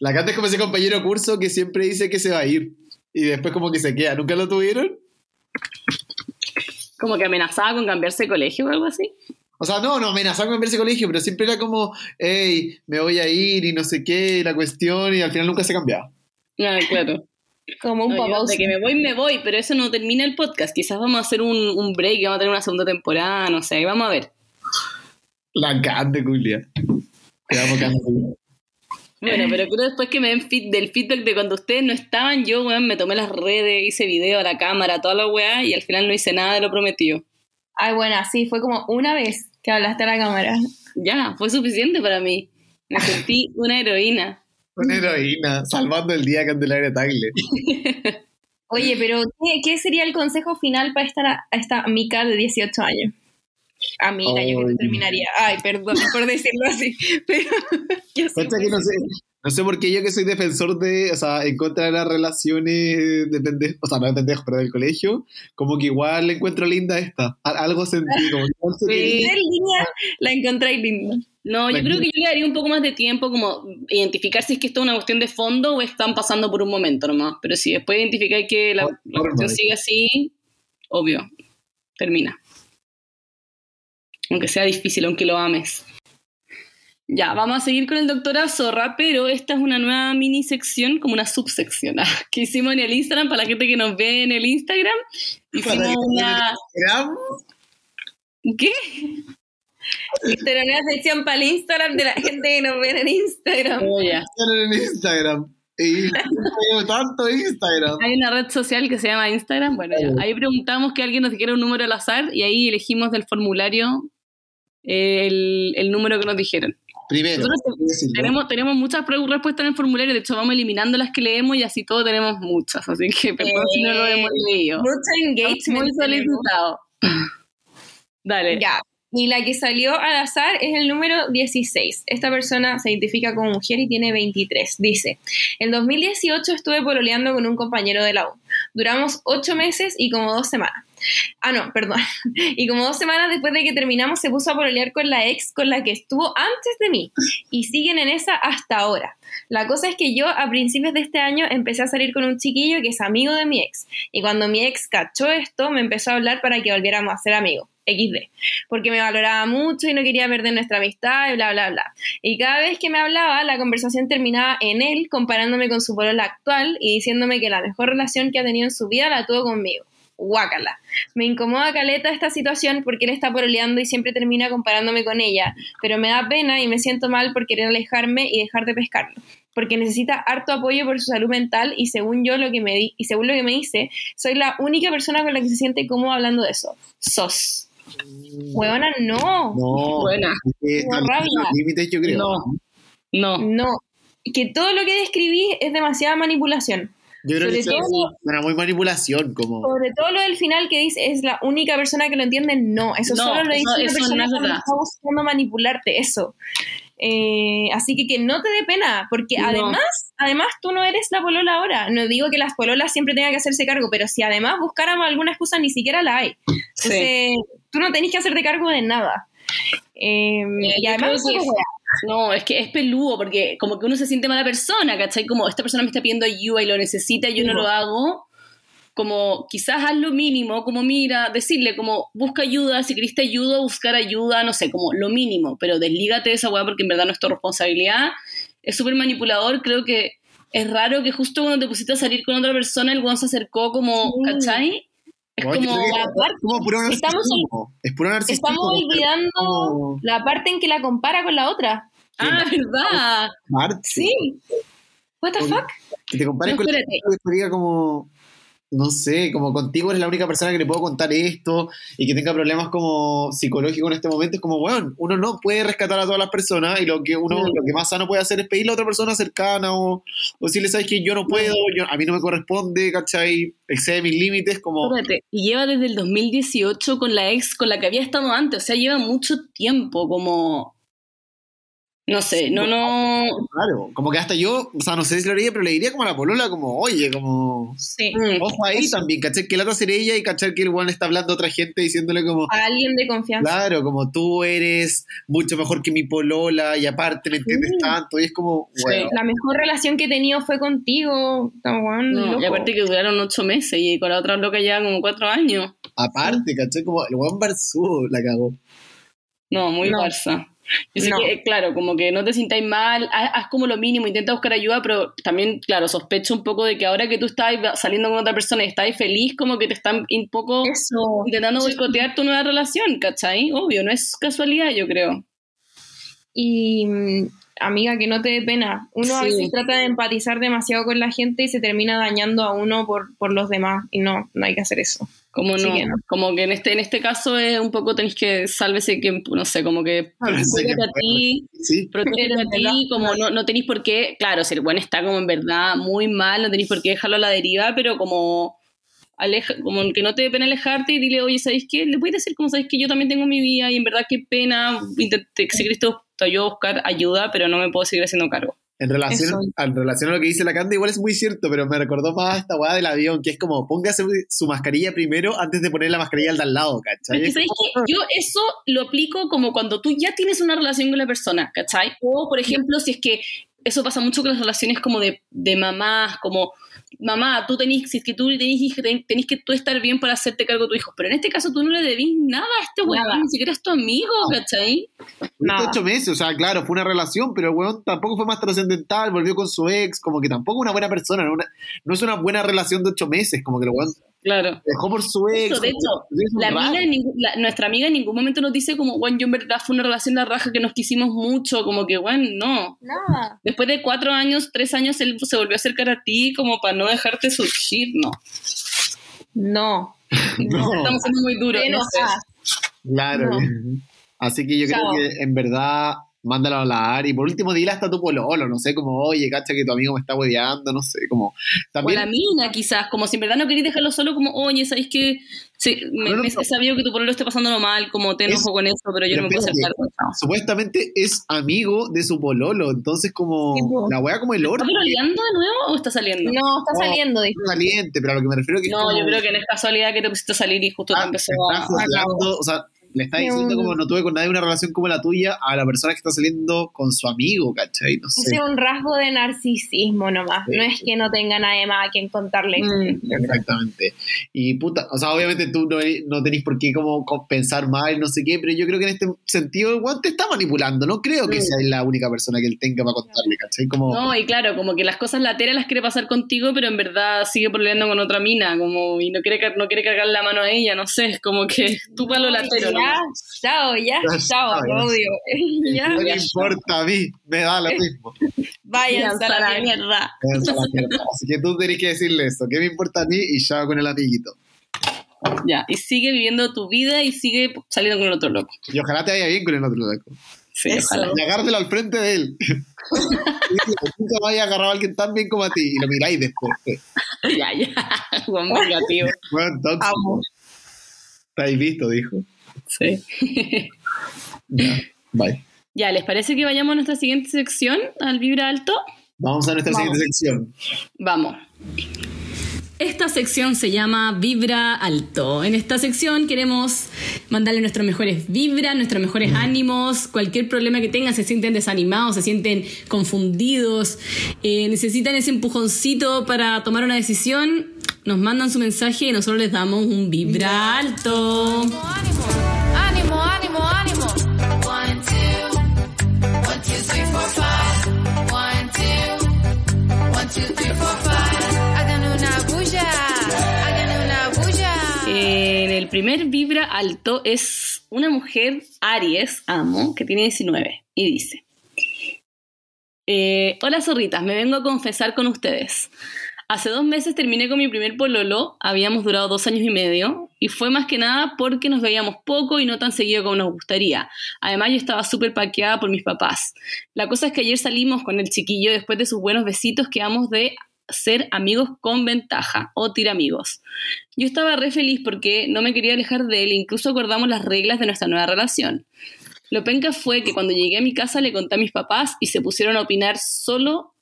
La Cande es como ese compañero curso que siempre dice que se va a ir y después como que se queda. ¿Nunca lo tuvieron? Como que amenazaba con cambiarse de colegio o algo así. O sea, no amenazaba con cambiarse de colegio, pero siempre era como, hey, me voy a ir y no sé qué, y la cuestión, y al final nunca se cambiaba. Ah, claro. Como un papá de que me voy, pero eso no termina el podcast. Quizás vamos a hacer un break, vamos a tener una segunda temporada, no sé, vamos a ver. La Cande, Julia. Bueno, pero creo después que me den del feedback de cuando ustedes no estaban, yo, weón, me tomé las redes, hice video a la cámara, toda la weá, y al final no hice nada de lo prometido. Ay, bueno, sí, fue como una vez que hablaste a la cámara. Ya, fue suficiente para mí. Me sentí una heroína. Una heroína, salvando el día Candelaria Tagle. Oye, pero ¿qué sería el consejo final para esta mica de 18 años? Amiga, yo creo que terminaría. Ay, perdón por decirlo así, pero yo que no sé por qué yo que soy defensor de, o sea, en contra de las relaciones de pendejos, o sea, no de pendejos, pero del colegio, como que igual la encuentro linda esta, algo sentido. Sí. La encontré linda. No, yo creo que yo le daría un poco más de tiempo como identificar si es que esto es una cuestión de fondo o están pasando por un momento nomás, pero si después identificar que la cuestión sigue así, obvio, termina. Aunque sea difícil, aunque lo ames. Ya, vamos a seguir con el Doctora Zorra, pero esta es una nueva mini sección, como una subsección, que hicimos en el Instagram, para la gente que nos ve en el Instagram. Hicimos una... ¿Qué? Pero una sección para el Instagram de la gente que nos ve en el Instagram. En Instagram. Tanto Instagram. Hay una red social que se llama Instagram. Bueno, ahí preguntamos que alguien nos dijera un número al azar y ahí elegimos del formulario el número que nos dijeron. Primero. Tenemos muchas respuestas en el formulario, de hecho vamos eliminando las que leemos y así todos tenemos muchas, así que perdón si no lo hemos leído. Mucho engagement. Muy solicitado. Dale. Ya. Y la que salió al azar es el número 16. Esta persona se identifica como mujer y tiene 23. Dice, en 2018 estuve pololeando con un compañero de la U. Duramos 8 meses y como 2 semanas. Y como 2 semanas después de que terminamos se puso a pololear con la ex con la que estuvo antes de mí. Y siguen en esa hasta ahora. La cosa es que yo a principios de este año empecé a salir con un chiquillo que es amigo de mi ex. Y cuando mi ex cachó esto, me empezó a hablar para que volviéramos a ser amigos. XD, porque me valoraba mucho y no quería perder nuestra amistad y bla bla bla, y cada vez que me hablaba la conversación terminaba en él comparándome con su polola actual y diciéndome que la mejor relación que ha tenido en su vida la tuvo conmigo. Guácala, me incomoda caleta esta situación porque él está pololeando y siempre termina comparándome con ella, pero me da pena y me siento mal por querer alejarme y dejar de pescarlo, porque necesita harto apoyo por su salud mental y según lo que me dice soy la única persona con la que se siente cómodo hablando de eso. Sos huevona, no. Buena. No. Que todo lo que describí es demasiada manipulación. Yo creo que era muy manipulación. Como... Sobre todo lo del final que dice es la única persona que lo entiende. No, eso no, solo lo dice una persona que está buscando manipularte. Eso. Así que no te dé pena, porque no. Además tú no eres la polola ahora. No digo que las pololas siempre tengan que hacerse cargo, pero si además buscáramos alguna excusa, ni siquiera la hay. Entonces, tú no tenés que hacerte cargo de nada. Y además... No, es que es peludo, porque como que uno se siente mala persona, ¿cachai? Como esta persona me está pidiendo ayuda y lo necesita y yo no lo hago. Como quizás haz lo mínimo, como mira, decirle como busca ayuda, si querés te ayudo a buscar ayuda, no sé, como lo mínimo, pero deslígate de esa weá porque en verdad no es tu responsabilidad. Es súper manipulador, creo que es raro que justo cuando te pusiste a salir con otra persona el weón se acercó como, ¿cachai? Es como, puro narcisismo. Estamos olvidando la parte en que la compara con la otra. Ah, ¿verdad? Sí. What the fuck? Que te compares con la otra que te diga como... No sé, como contigo eres la única persona que le puedo contar esto y que tenga problemas como psicológicos en este momento, es como, bueno, uno no puede rescatar a todas las personas y lo que más sano puede hacer es pedirle a otra persona cercana o decirle, ¿sabes qué? Yo no puedo, a mí no me corresponde, ¿cachai? Excede mis límites, como... Y lleva desde el 2018 con la ex con la que había estado antes, o sea, lleva mucho tiempo como... No sé, no. Claro, como que hasta yo, o sea, no sé si lo haría, pero le diría como a la polola, como, oye, como... Sí. Ojo ahí también, ¿cachai? Que la otra sería ella y cachar que el weón está hablando a otra gente diciéndole como... A alguien de confianza. Claro, como tú eres mucho mejor que mi polola y aparte me entiendes tanto y es como... Bueno. Sí. La mejor relación que he tenido fue contigo, weón, loco. Y aparte que duraron 8 meses y con la otra loca ya como 4 años. Aparte, ¿cachai? Como el weón barzú la cagó. No, muy barza. Yo sé que, claro, como que no te sintáis mal, haz como lo mínimo, intenta buscar ayuda, pero también, claro, sospecho un poco de que ahora que tú estás saliendo con otra persona y estás feliz, como que te están un poco intentando boicotear tu nueva relación, ¿cachai? Obvio, no es casualidad, yo creo. Y, amiga, que no te dé pena. Uno a veces trata de empatizar demasiado con la gente y se termina dañando a uno por los demás, y no hay que hacer eso. Como no, sí, como que en este caso es un poco tenés que sálvese quien, no sé, como que protégete a ti, como no tenés por qué, claro, si el buen está como en verdad muy mal, no tenés por qué dejarlo a la deriva, pero como como que no te dé pena alejarte y dile, oye, ¿sabes qué? Le puedes decir como, ¿sabes qué? Yo también tengo mi vida y en verdad qué pena, intenté, si Cristo te ayudó a buscar ayuda, pero no me puedo seguir haciendo cargo. En relación a lo que dice la Cande, igual es muy cierto, pero me recordó más esta hueá del avión, que es como, póngase su mascarilla primero antes de poner la mascarilla al de al lado, ¿cachai? Porque, ¿sabes qué? Yo eso lo aplico como cuando tú ya tienes una relación con la persona, ¿cachai? O, por ejemplo, si es que eso pasa mucho con las relaciones como de mamás, como, mamá, tú tenés, si es que tú tenés hijos, tenés que tú estar bien para hacerte cargo de tu hijo, pero en este caso tú no le debís nada a este huevón, ni siquiera es tu amigo, ¿cachai? 8 meses, o sea, claro, fue una relación, pero el huevón tampoco fue más trascendental, volvió con su ex, como que tampoco una buena persona, no es una buena relación de 8 meses, como que el huevón... Claro. Dejó por su ex. Eso, de hecho, nuestra amiga en ningún momento nos dice como, bueno, yo en verdad fue una relación de la raja que nos quisimos mucho, como que, bueno, no. Nada. Después de 3 años, él se volvió a acercar a ti como para no dejarte surgir, no. No. No. Estamos siendo muy duros. No sé. Claro. No. Así que yo creo que en verdad, mándalo a hablar y por último dile hasta tu pololo, no sé, como, oye, cacha que tu amigo me está hueveando, no sé, como también... O la mina quizás, como si en verdad no querés dejarlo solo, como, oye, ¿sabes qué? Sí, me he sabido que tu pololo está pasándolo mal, como te enojo con eso, pero yo no me puedo hacer cargo. Supuestamente es amigo de su pololo, entonces como la wea como el oro. ¿Está pololeando de nuevo o está saliendo? No, está saliendo. Está saliente, pero a lo que me refiero que... No, yo creo que no es casualidad que te pusiste a salir y justo te empezó a... O sea, le está diciendo como no tuve con nadie una relación como la tuya a la persona que está saliendo con su amigo, ¿cachai? No sé. Es un rasgo de narcisismo nomás, sí. No es que no tenga nadie más a quien contarle. Exactamente. Y puta, o sea, obviamente tú no tenés por qué como pensar mal, no sé qué, pero yo creo que en este sentido igual te está manipulando, no creo que sea la única persona que él tenga para contarle, ¿cachai? Como... No, y claro, como que las cosas laterales las quiere pasar contigo, pero en verdad sigue peleando con otra mina, como y no quiere cargar la mano a ella, no sé, es como que tú para lo latero, ¿no? Chao, lo odio. No me importa a mí, me da lo mismo. Váyanse a la mierda. Así que tú tenés que decirle eso, ¿qué me importa a mí? Y chao con el amiguito. Ya, y sigue viviendo tu vida y sigue saliendo con el otro loco. Y ojalá te vaya bien con el otro loco. Sí, ojalá. Y agártelo al frente de él. Nunca vaya a agarrar a alguien tan bien como a ti y lo miráis después. Ya, Juan Marga, tío. Bueno, tóxico. Estáis visto, dijo. Sí. Ya, bye. Ya, ¿les parece que vayamos a nuestra siguiente sección, al Vibra Alto? Vamos a nuestra siguiente sección. Vamos. Esta sección se llama Vibra Alto. En esta sección queremos mandarle nuestras mejores vibras, nuestros mejores ánimos, cualquier problema que tengan, se sienten desanimados, se sienten confundidos, necesitan ese empujoncito para tomar una decisión, nos mandan su mensaje y nosotros les damos un Vibra Alto. ¡Ánimo! 1, 2, 1, 2, 3, 4, 5. 1, 2, 1, 2, 3, 4, 5. Hagan una bulla. En el primer Vibra Alto es una mujer, Aries, amo, que tiene 19, y dice: hola zorritas, me vengo a confesar con ustedes. Hace 2 meses terminé con mi primer pololo, habíamos durado 2 años y medio, y fue más que nada porque nos veíamos poco y no tan seguido como nos gustaría. Además, yo estaba súper paqueada por mis papás. La cosa es que ayer salimos con el chiquillo, después de sus buenos besitos quedamos de ser amigos con ventaja, o tiramigos. Yo estaba re feliz porque no me quería alejar de él, incluso acordamos las reglas de nuestra nueva relación. Lo penca fue que cuando llegué a mi casa le conté a mis papás y se pusieron a opinar solo...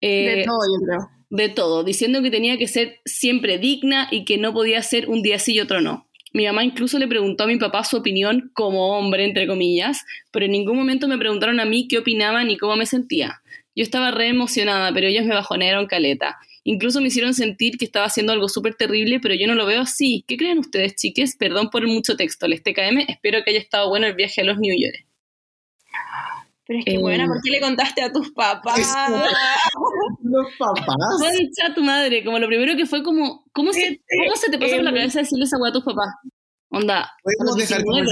de todo, yo creo. De todo, diciendo que tenía que ser siempre digna y que no podía ser un día sí y otro no. Mi mamá incluso le preguntó a mi papá su opinión como hombre, entre comillas, pero en ningún momento me preguntaron a mí qué opinaba ni cómo me sentía. Yo estaba re emocionada, pero ellos me bajonearon caleta. Incluso me hicieron sentir que estaba haciendo algo súper terrible, pero yo no lo veo así. ¿Qué creen ustedes, chiques? Perdón por el mucho texto. Les TKM, espero que haya estado bueno el viaje a los New York. Pero es que bueno, ¿por qué le contaste a tus papás? Los papás. Concha a tu madre, como lo primero que fue como, ¿cómo se te pasó por la cabeza decirle esa hueá a tus papás? Onda. ¿Podemos dejar como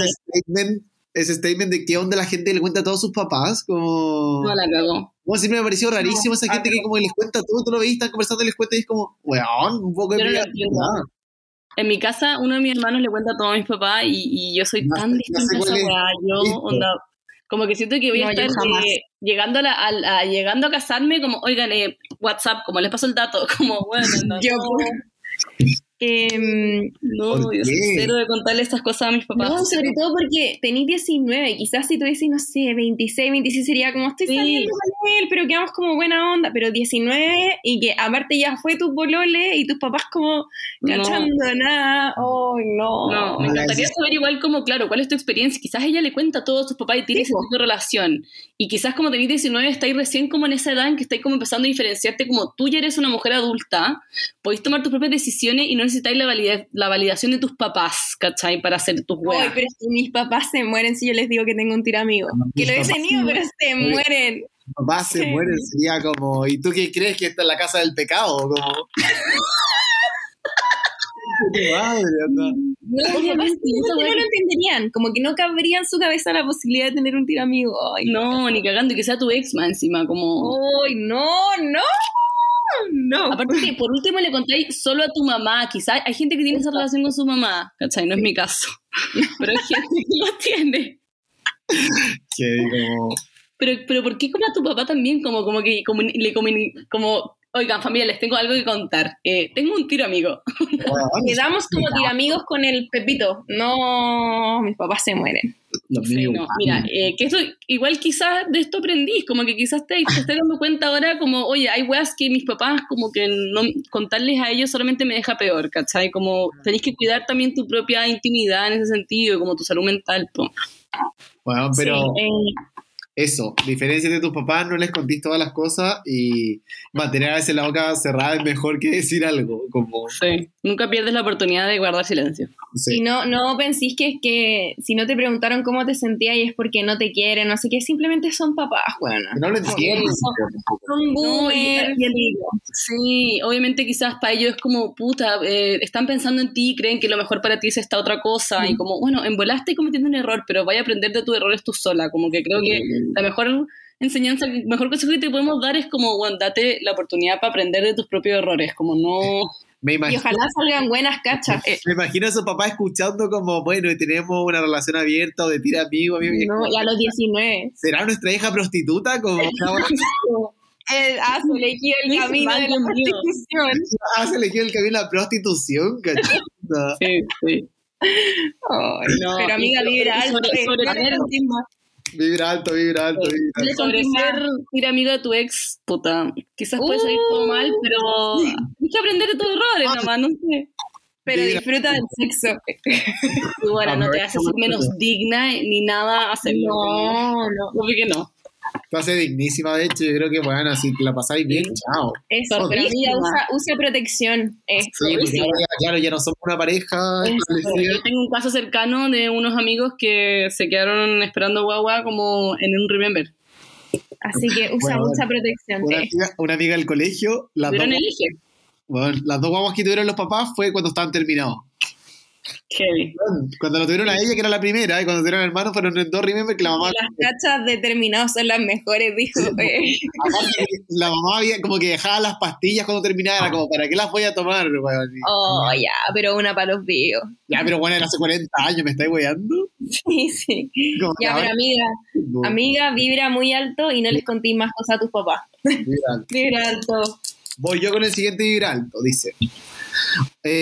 ese statement de qué onda la gente le cuenta a todos sus papás? Como... No, la cagó. Como si me pareció rarísimo esa gente que como les cuenta todo, tú lo veis, están conversando y les cuenta y es como, weón, un poco de mierda. En mi casa, uno de mis hermanos le cuenta a todos mis papás y yo soy tan distinta a esa hueá. Yo, onda... Como que siento que voy a estar llegando llegando a casarme como, oigan, WhatsApp, como les paso el dato, como, bueno, no, No, Dios, cero de contarle estas cosas a mis papás. No, sobre todo porque tenís 19, quizás si tú dices, no sé, 26, 26 sería como, estoy saliendo con él, pero quedamos como buena onda, pero 19 y que aparte ya fue tu polole y tus papás como cachando nada, no. Me encantaría saber igual como, claro, cuál es tu experiencia, quizás ella le cuenta a todos tus papás y tienes esa misma relación, y quizás como tenís 19 estáis recién como en esa edad en que estáis como empezando a diferenciarte, como tú ya eres una mujer adulta, podéis tomar tus propias decisiones y no necesitáis la validación de tus papás, ¿cachai? Para hacer tus huevas. Ay, pero si mis papás se mueren si yo les digo que tengo un tiramigo. Que lo he tenido, pero se mueren. Mis papás se mueren, sería como, ¿y tú qué crees que está en la casa del pecado? Como... Madre, no lo entenderían, como que no cabría en su cabeza la posibilidad de tener un tiramigo. Ay, no, ni cagando, que sea tu exman encima, como... ¡Ay, no! No. Aparte que por último le contáis solo a tu mamá, quizás hay gente que tiene esa relación con su mamá, ¿cachai? No es mi caso, pero hay gente que lo tiene. Que digo. Pero ¿por qué con a tu papá también? Como oigan, familia, les tengo algo que contar. Tengo un tiro amigo. Quedamos como tiramigos con el Pepito. No, mis papás se mueren. No. Mira, que esto, igual quizás de esto aprendís, como que quizás te estás dando cuenta ahora como, oye, hay weas que mis papás como que no contarles a ellos solamente me deja peor, ¿cachai? Como tenés que cuidar también tu propia intimidad en ese sentido, como tu salud mental, po. Bueno, pero... Sí, eso, diferencia de tus papás, no les contís todas las cosas y mantener a veces la boca cerrada es mejor que decir algo. Como... Sí, nunca pierdes la oportunidad de guardar silencio. Sí. Y no pensís que si no te preguntaron cómo te sentías y es porque no te quieren, no sé qué, simplemente son papás, bueno. No lo entienden. Son boomers. Sí, obviamente quizás para ellos es como, puta, están pensando en ti, creen que lo mejor para ti es esta otra cosa y como, bueno, envolaste cometiendo un error, pero vaya a aprender de tus errores tú sola, como que creo que la mejor enseñanza, el mejor consejo que te podemos dar es como, bueno, date la oportunidad para aprender de tus propios errores, como no... Me imagino, y ojalá salgan buenas cachas. Me imagino a su papá escuchando como, bueno, tenemos una relación abierta o de tira amigo. No, ya a los 19. ¿Será nuestra hija prostituta? Como se le guió el camino de la prostitución. Se le guió el camino de la prostitución, ¿cachai? Sí. Oh, no, pero amiga, vibra alto. Vibra alto. Sobre ser amigo de tu ex, puta, quizás puede salir todo mal, pero hay que aprender de tus errores, nomás, no sé. Pero disfruta del sexo. Y bueno, no te haces menos digna ni nada hacerlo. No. Tú haces dignísima, de hecho, yo creo que, bueno, si te la pasáis bien, chao. Eso, pero amiga, usa protección. Sí, porque claro, ya no somos una pareja. Yo tengo un caso cercano de unos amigos que se quedaron esperando guagua como en un Remember. Así que usa mucha protección. Una amiga del colegio, las dos guaguas que tuvieron los papás fue cuando estaban terminados. Heavy. Cuando lo tuvieron a ella, que era la primera, y cuando tuvieron a hermanos, fueron en dos Remember que la mamá... Las cachas de terminados son las mejores, dijo. La mamá había como que dejaba las pastillas cuando terminaba, era como, ¿para qué las voy a tomar? Pero una para los vivos. Ya, pero bueno, era hace 40 años, ¿me estáis hueando? Sí. Como, ya, pero amiga, vibra muy alto y no les contéis más cosas a tus papás. Vibra alto. Voy yo con el siguiente vibra alto, dice...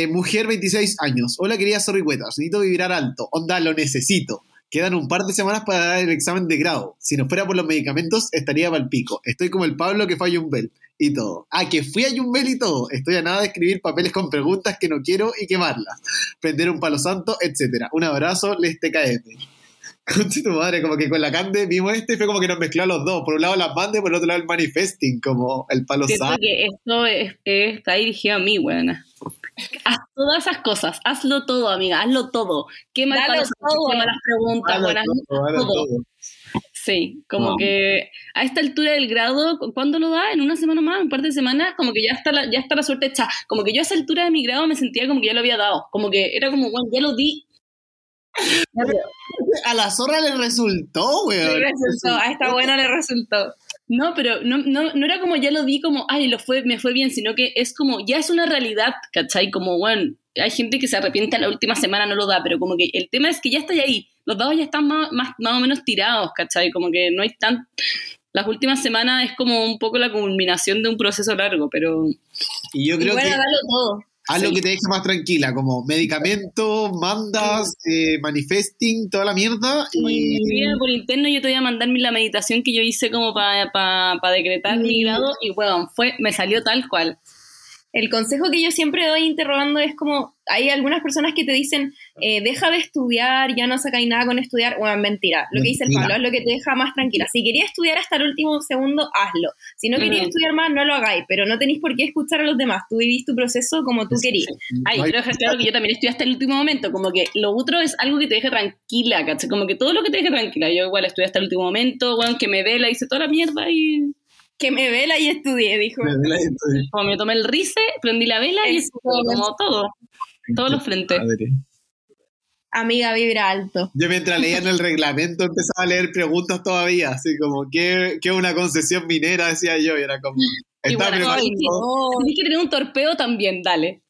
mujer, 26 años. Hola, queridas zorrigüetas. Necesito vibrar alto. Onda, lo necesito. Quedan un par de semanas para dar el examen de grado. Si no fuera por los medicamentos, estaría pa'l pico. Estoy como el Pablo que fue a Yumbel y todo. Que fui a Yumbel y todo. Estoy a nada de escribir papeles con preguntas que no quiero y quemarlas. Prender un palo santo, etcétera. Un abrazo, les TKM. Conche tu madre, como que con la Cande vimos y fue como que nos mezcló a los dos. Por un lado las bandas, por el otro lado el manifesting, como el palo santo. Que esto está dirigido a mí, weona. Haz todas esas cosas, hazlo todo, amiga, hazlo todo. Quema el palo santo, quema las preguntas, todo. Sí, como que a esta altura del grado, ¿cuándo lo da? En una semana más, un par de semanas, como que ya está la suerte hecha. Como que yo a esa altura de mi grado me sentía como que ya lo había dado. Como que era como, bueno, ya lo di. A la zorra le resultó, weón. A esta buena le resultó. No, pero no era como ya lo vi como, me fue bien, sino que es como, ya es una realidad, ¿cachai? Como, bueno, hay gente que se arrepiente en la última semana, no lo da, pero como que el tema es que ya está ahí, los dados ya están más o menos tirados, ¿cachai? Como que no hay tan... Las últimas semanas es como un poco la culminación de un proceso largo, pero... Y yo creo que... darlo todo. Haz lo que te deje más tranquila, como medicamentos, mandas, manifesting, toda la mierda. Y mira, por interno yo te voy a mandar la meditación que yo hice como para decretar mi grado y bueno, me salió tal cual. El consejo que yo siempre doy interrogando es como, hay algunas personas que te dicen, deja de estudiar, ya no sacáis nada con estudiar. Bueno, mentira, lo que dice el Pablo es lo que te deja más tranquila. Si querías estudiar hasta el último segundo, hazlo. Si no querías estudiar más, no lo hagáis, pero no tenéis por qué escuchar a los demás. Tú vivís tu proceso como tú querías. Ay, quiero dejar claro que yo también estudié hasta el último momento, como que lo otro es algo que te deje tranquila, ¿cachai? Como que todo lo que te deje tranquila. Yo igual estudié hasta el último momento, bueno, que me vela, hice toda la mierda y... Que me vela y estudié, dijo. Me vela y estudié. Como me tomé el rice, prendí la vela y estudié como todo. Todos los frentes. Madre. Amiga, vibra alto. Yo mientras leía en el reglamento empezaba a leer preguntas todavía, así como, ¿qué es una concesión minera? Decía yo, y era como... Igual, tienes que tener un torpeo también, dale.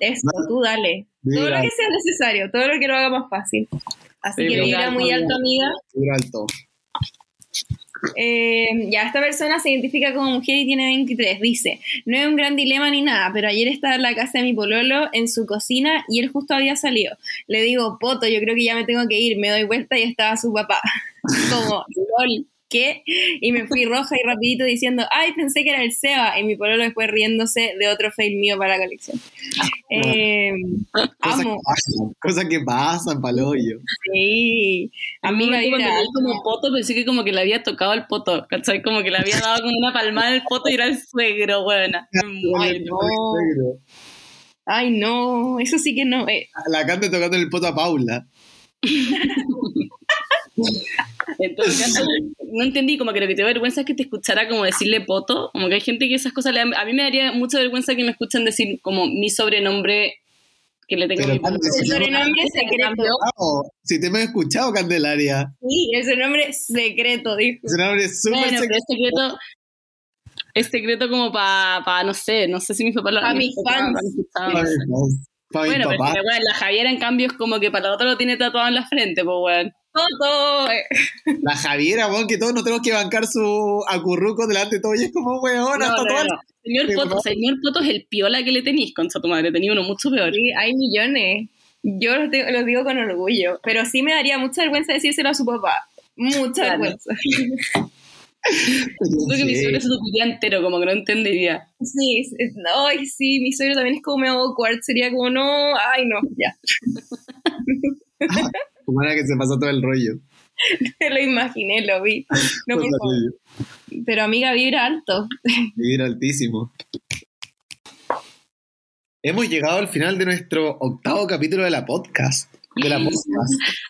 Eso, tú dale. Vibra. Todo lo que sea necesario, todo lo que lo haga más fácil. Así vibra, que vibra muy alto, amiga. Vibra alto. Ya, esta persona se identifica como mujer y tiene 23, dice: no es un gran dilema ni nada, pero ayer estaba en la casa de mi pololo, en su cocina, y él justo había salido. Le digo, poto, yo creo que ya me tengo que ir. Me doy vuelta y estaba su papá. Como, lol, ¿qué? Y me fui roja y rapidito diciendo, ay, pensé que era el Seba. Y mi pololo después riéndose de otro fail mío para la colección. Cosas que pasan, palollo. Sí. Amiga, como poto, pensé que como que le había tocado el poto, ¿cachai? Como que le había dado como una palmada al poto y era el suegro, buena. Ay, no. Ay, no. Eso sí que no. La Cande tocando el poto a Paula. Entonces, no entendí, como que lo que te da vergüenza es que te escuchara como decirle poto, como que hay gente que esas cosas le dan, a mí me daría mucha vergüenza que me escuchan decir como mi sobrenombre, que le tengo mi sobrenombre secreto. Si te hemos escuchado, Candelaria. Sí, el sobrenombre secreto, dijo. El sobrenombre súper secreto. Es secreto como para no sé si mis papás lo han escuchado. A mis fans. Bueno, pero bueno, la Javiera en cambio es como que para la otra lo tiene tatuado en la frente, pues bueno. Todo. La Javiera, weón, que todos nos tenemos que bancar su acurruco delante de todo y es como, weón, hasta todo. Señor Poto es el piola que le tenís, concha tu madre, tenía uno mucho peor. Sí, hay millones. Yo los digo con orgullo, pero sí me daría mucha vergüenza decírselo a su papá. Mucha vergüenza. Yo creo que mi suegro es un día entero, como que no entendería. Sí, ay, sí, mi suegro también es como medio awkward, sería como, no, ay, no, ya. Como era que se pasó todo el rollo. Te lo imaginé, lo vi. No, por favor. Pero amiga, vibra alto. Vibra altísimo. Hemos llegado al final de nuestro 8º capítulo de la podcast.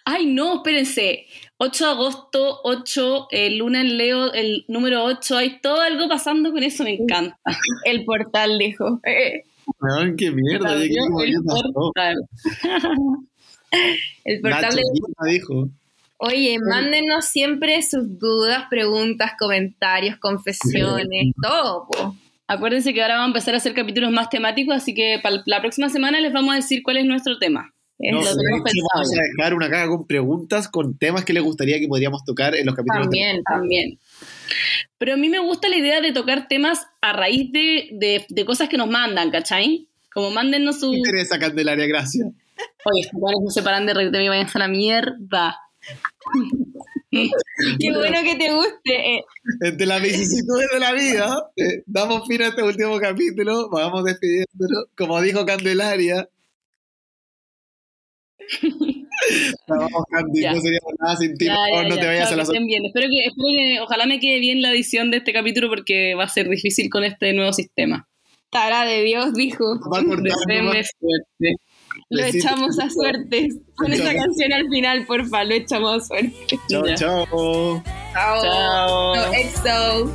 Ay, no, espérense. 8 de agosto, 8, luna en Leo, el número 8. Hay todo algo pasando con eso, me encanta. El portal, dijo. Ay, qué mierda. El portal de... dijo. Oye, mándenos siempre sus dudas, preguntas, comentarios, confesiones, todo, po. Acuérdense que ahora van a empezar a hacer capítulos más temáticos, así que para la próxima semana les vamos a decir cuál es nuestro tema. No, vamos a dejar una caja con preguntas, con temas que les gustaría que podríamos tocar en los capítulos. También. Pero a mí me gusta la idea de tocar temas a raíz de cosas que nos mandan, ¿cachai? Como mándennos su... ¿Qué interesa, Candelaria? Gracias. Oye, estos cuales no se paran de reírte, me vayan a la mierda. Qué bueno que te guste. Entre las vicisitudes de la vida, damos fin a este último capítulo, vamos despidiéndonos. Como dijo Candelaria... No seríamos nada sin ti. No te vayas a la bien. Espero que ojalá me quede bien la edición de este capítulo porque va a ser difícil con este nuevo sistema. Tara de Dios, dijo. Lo echamos a suerte. Con esta canción al final, porfa, lo echamos a suerte. Chao. Chao. Exo.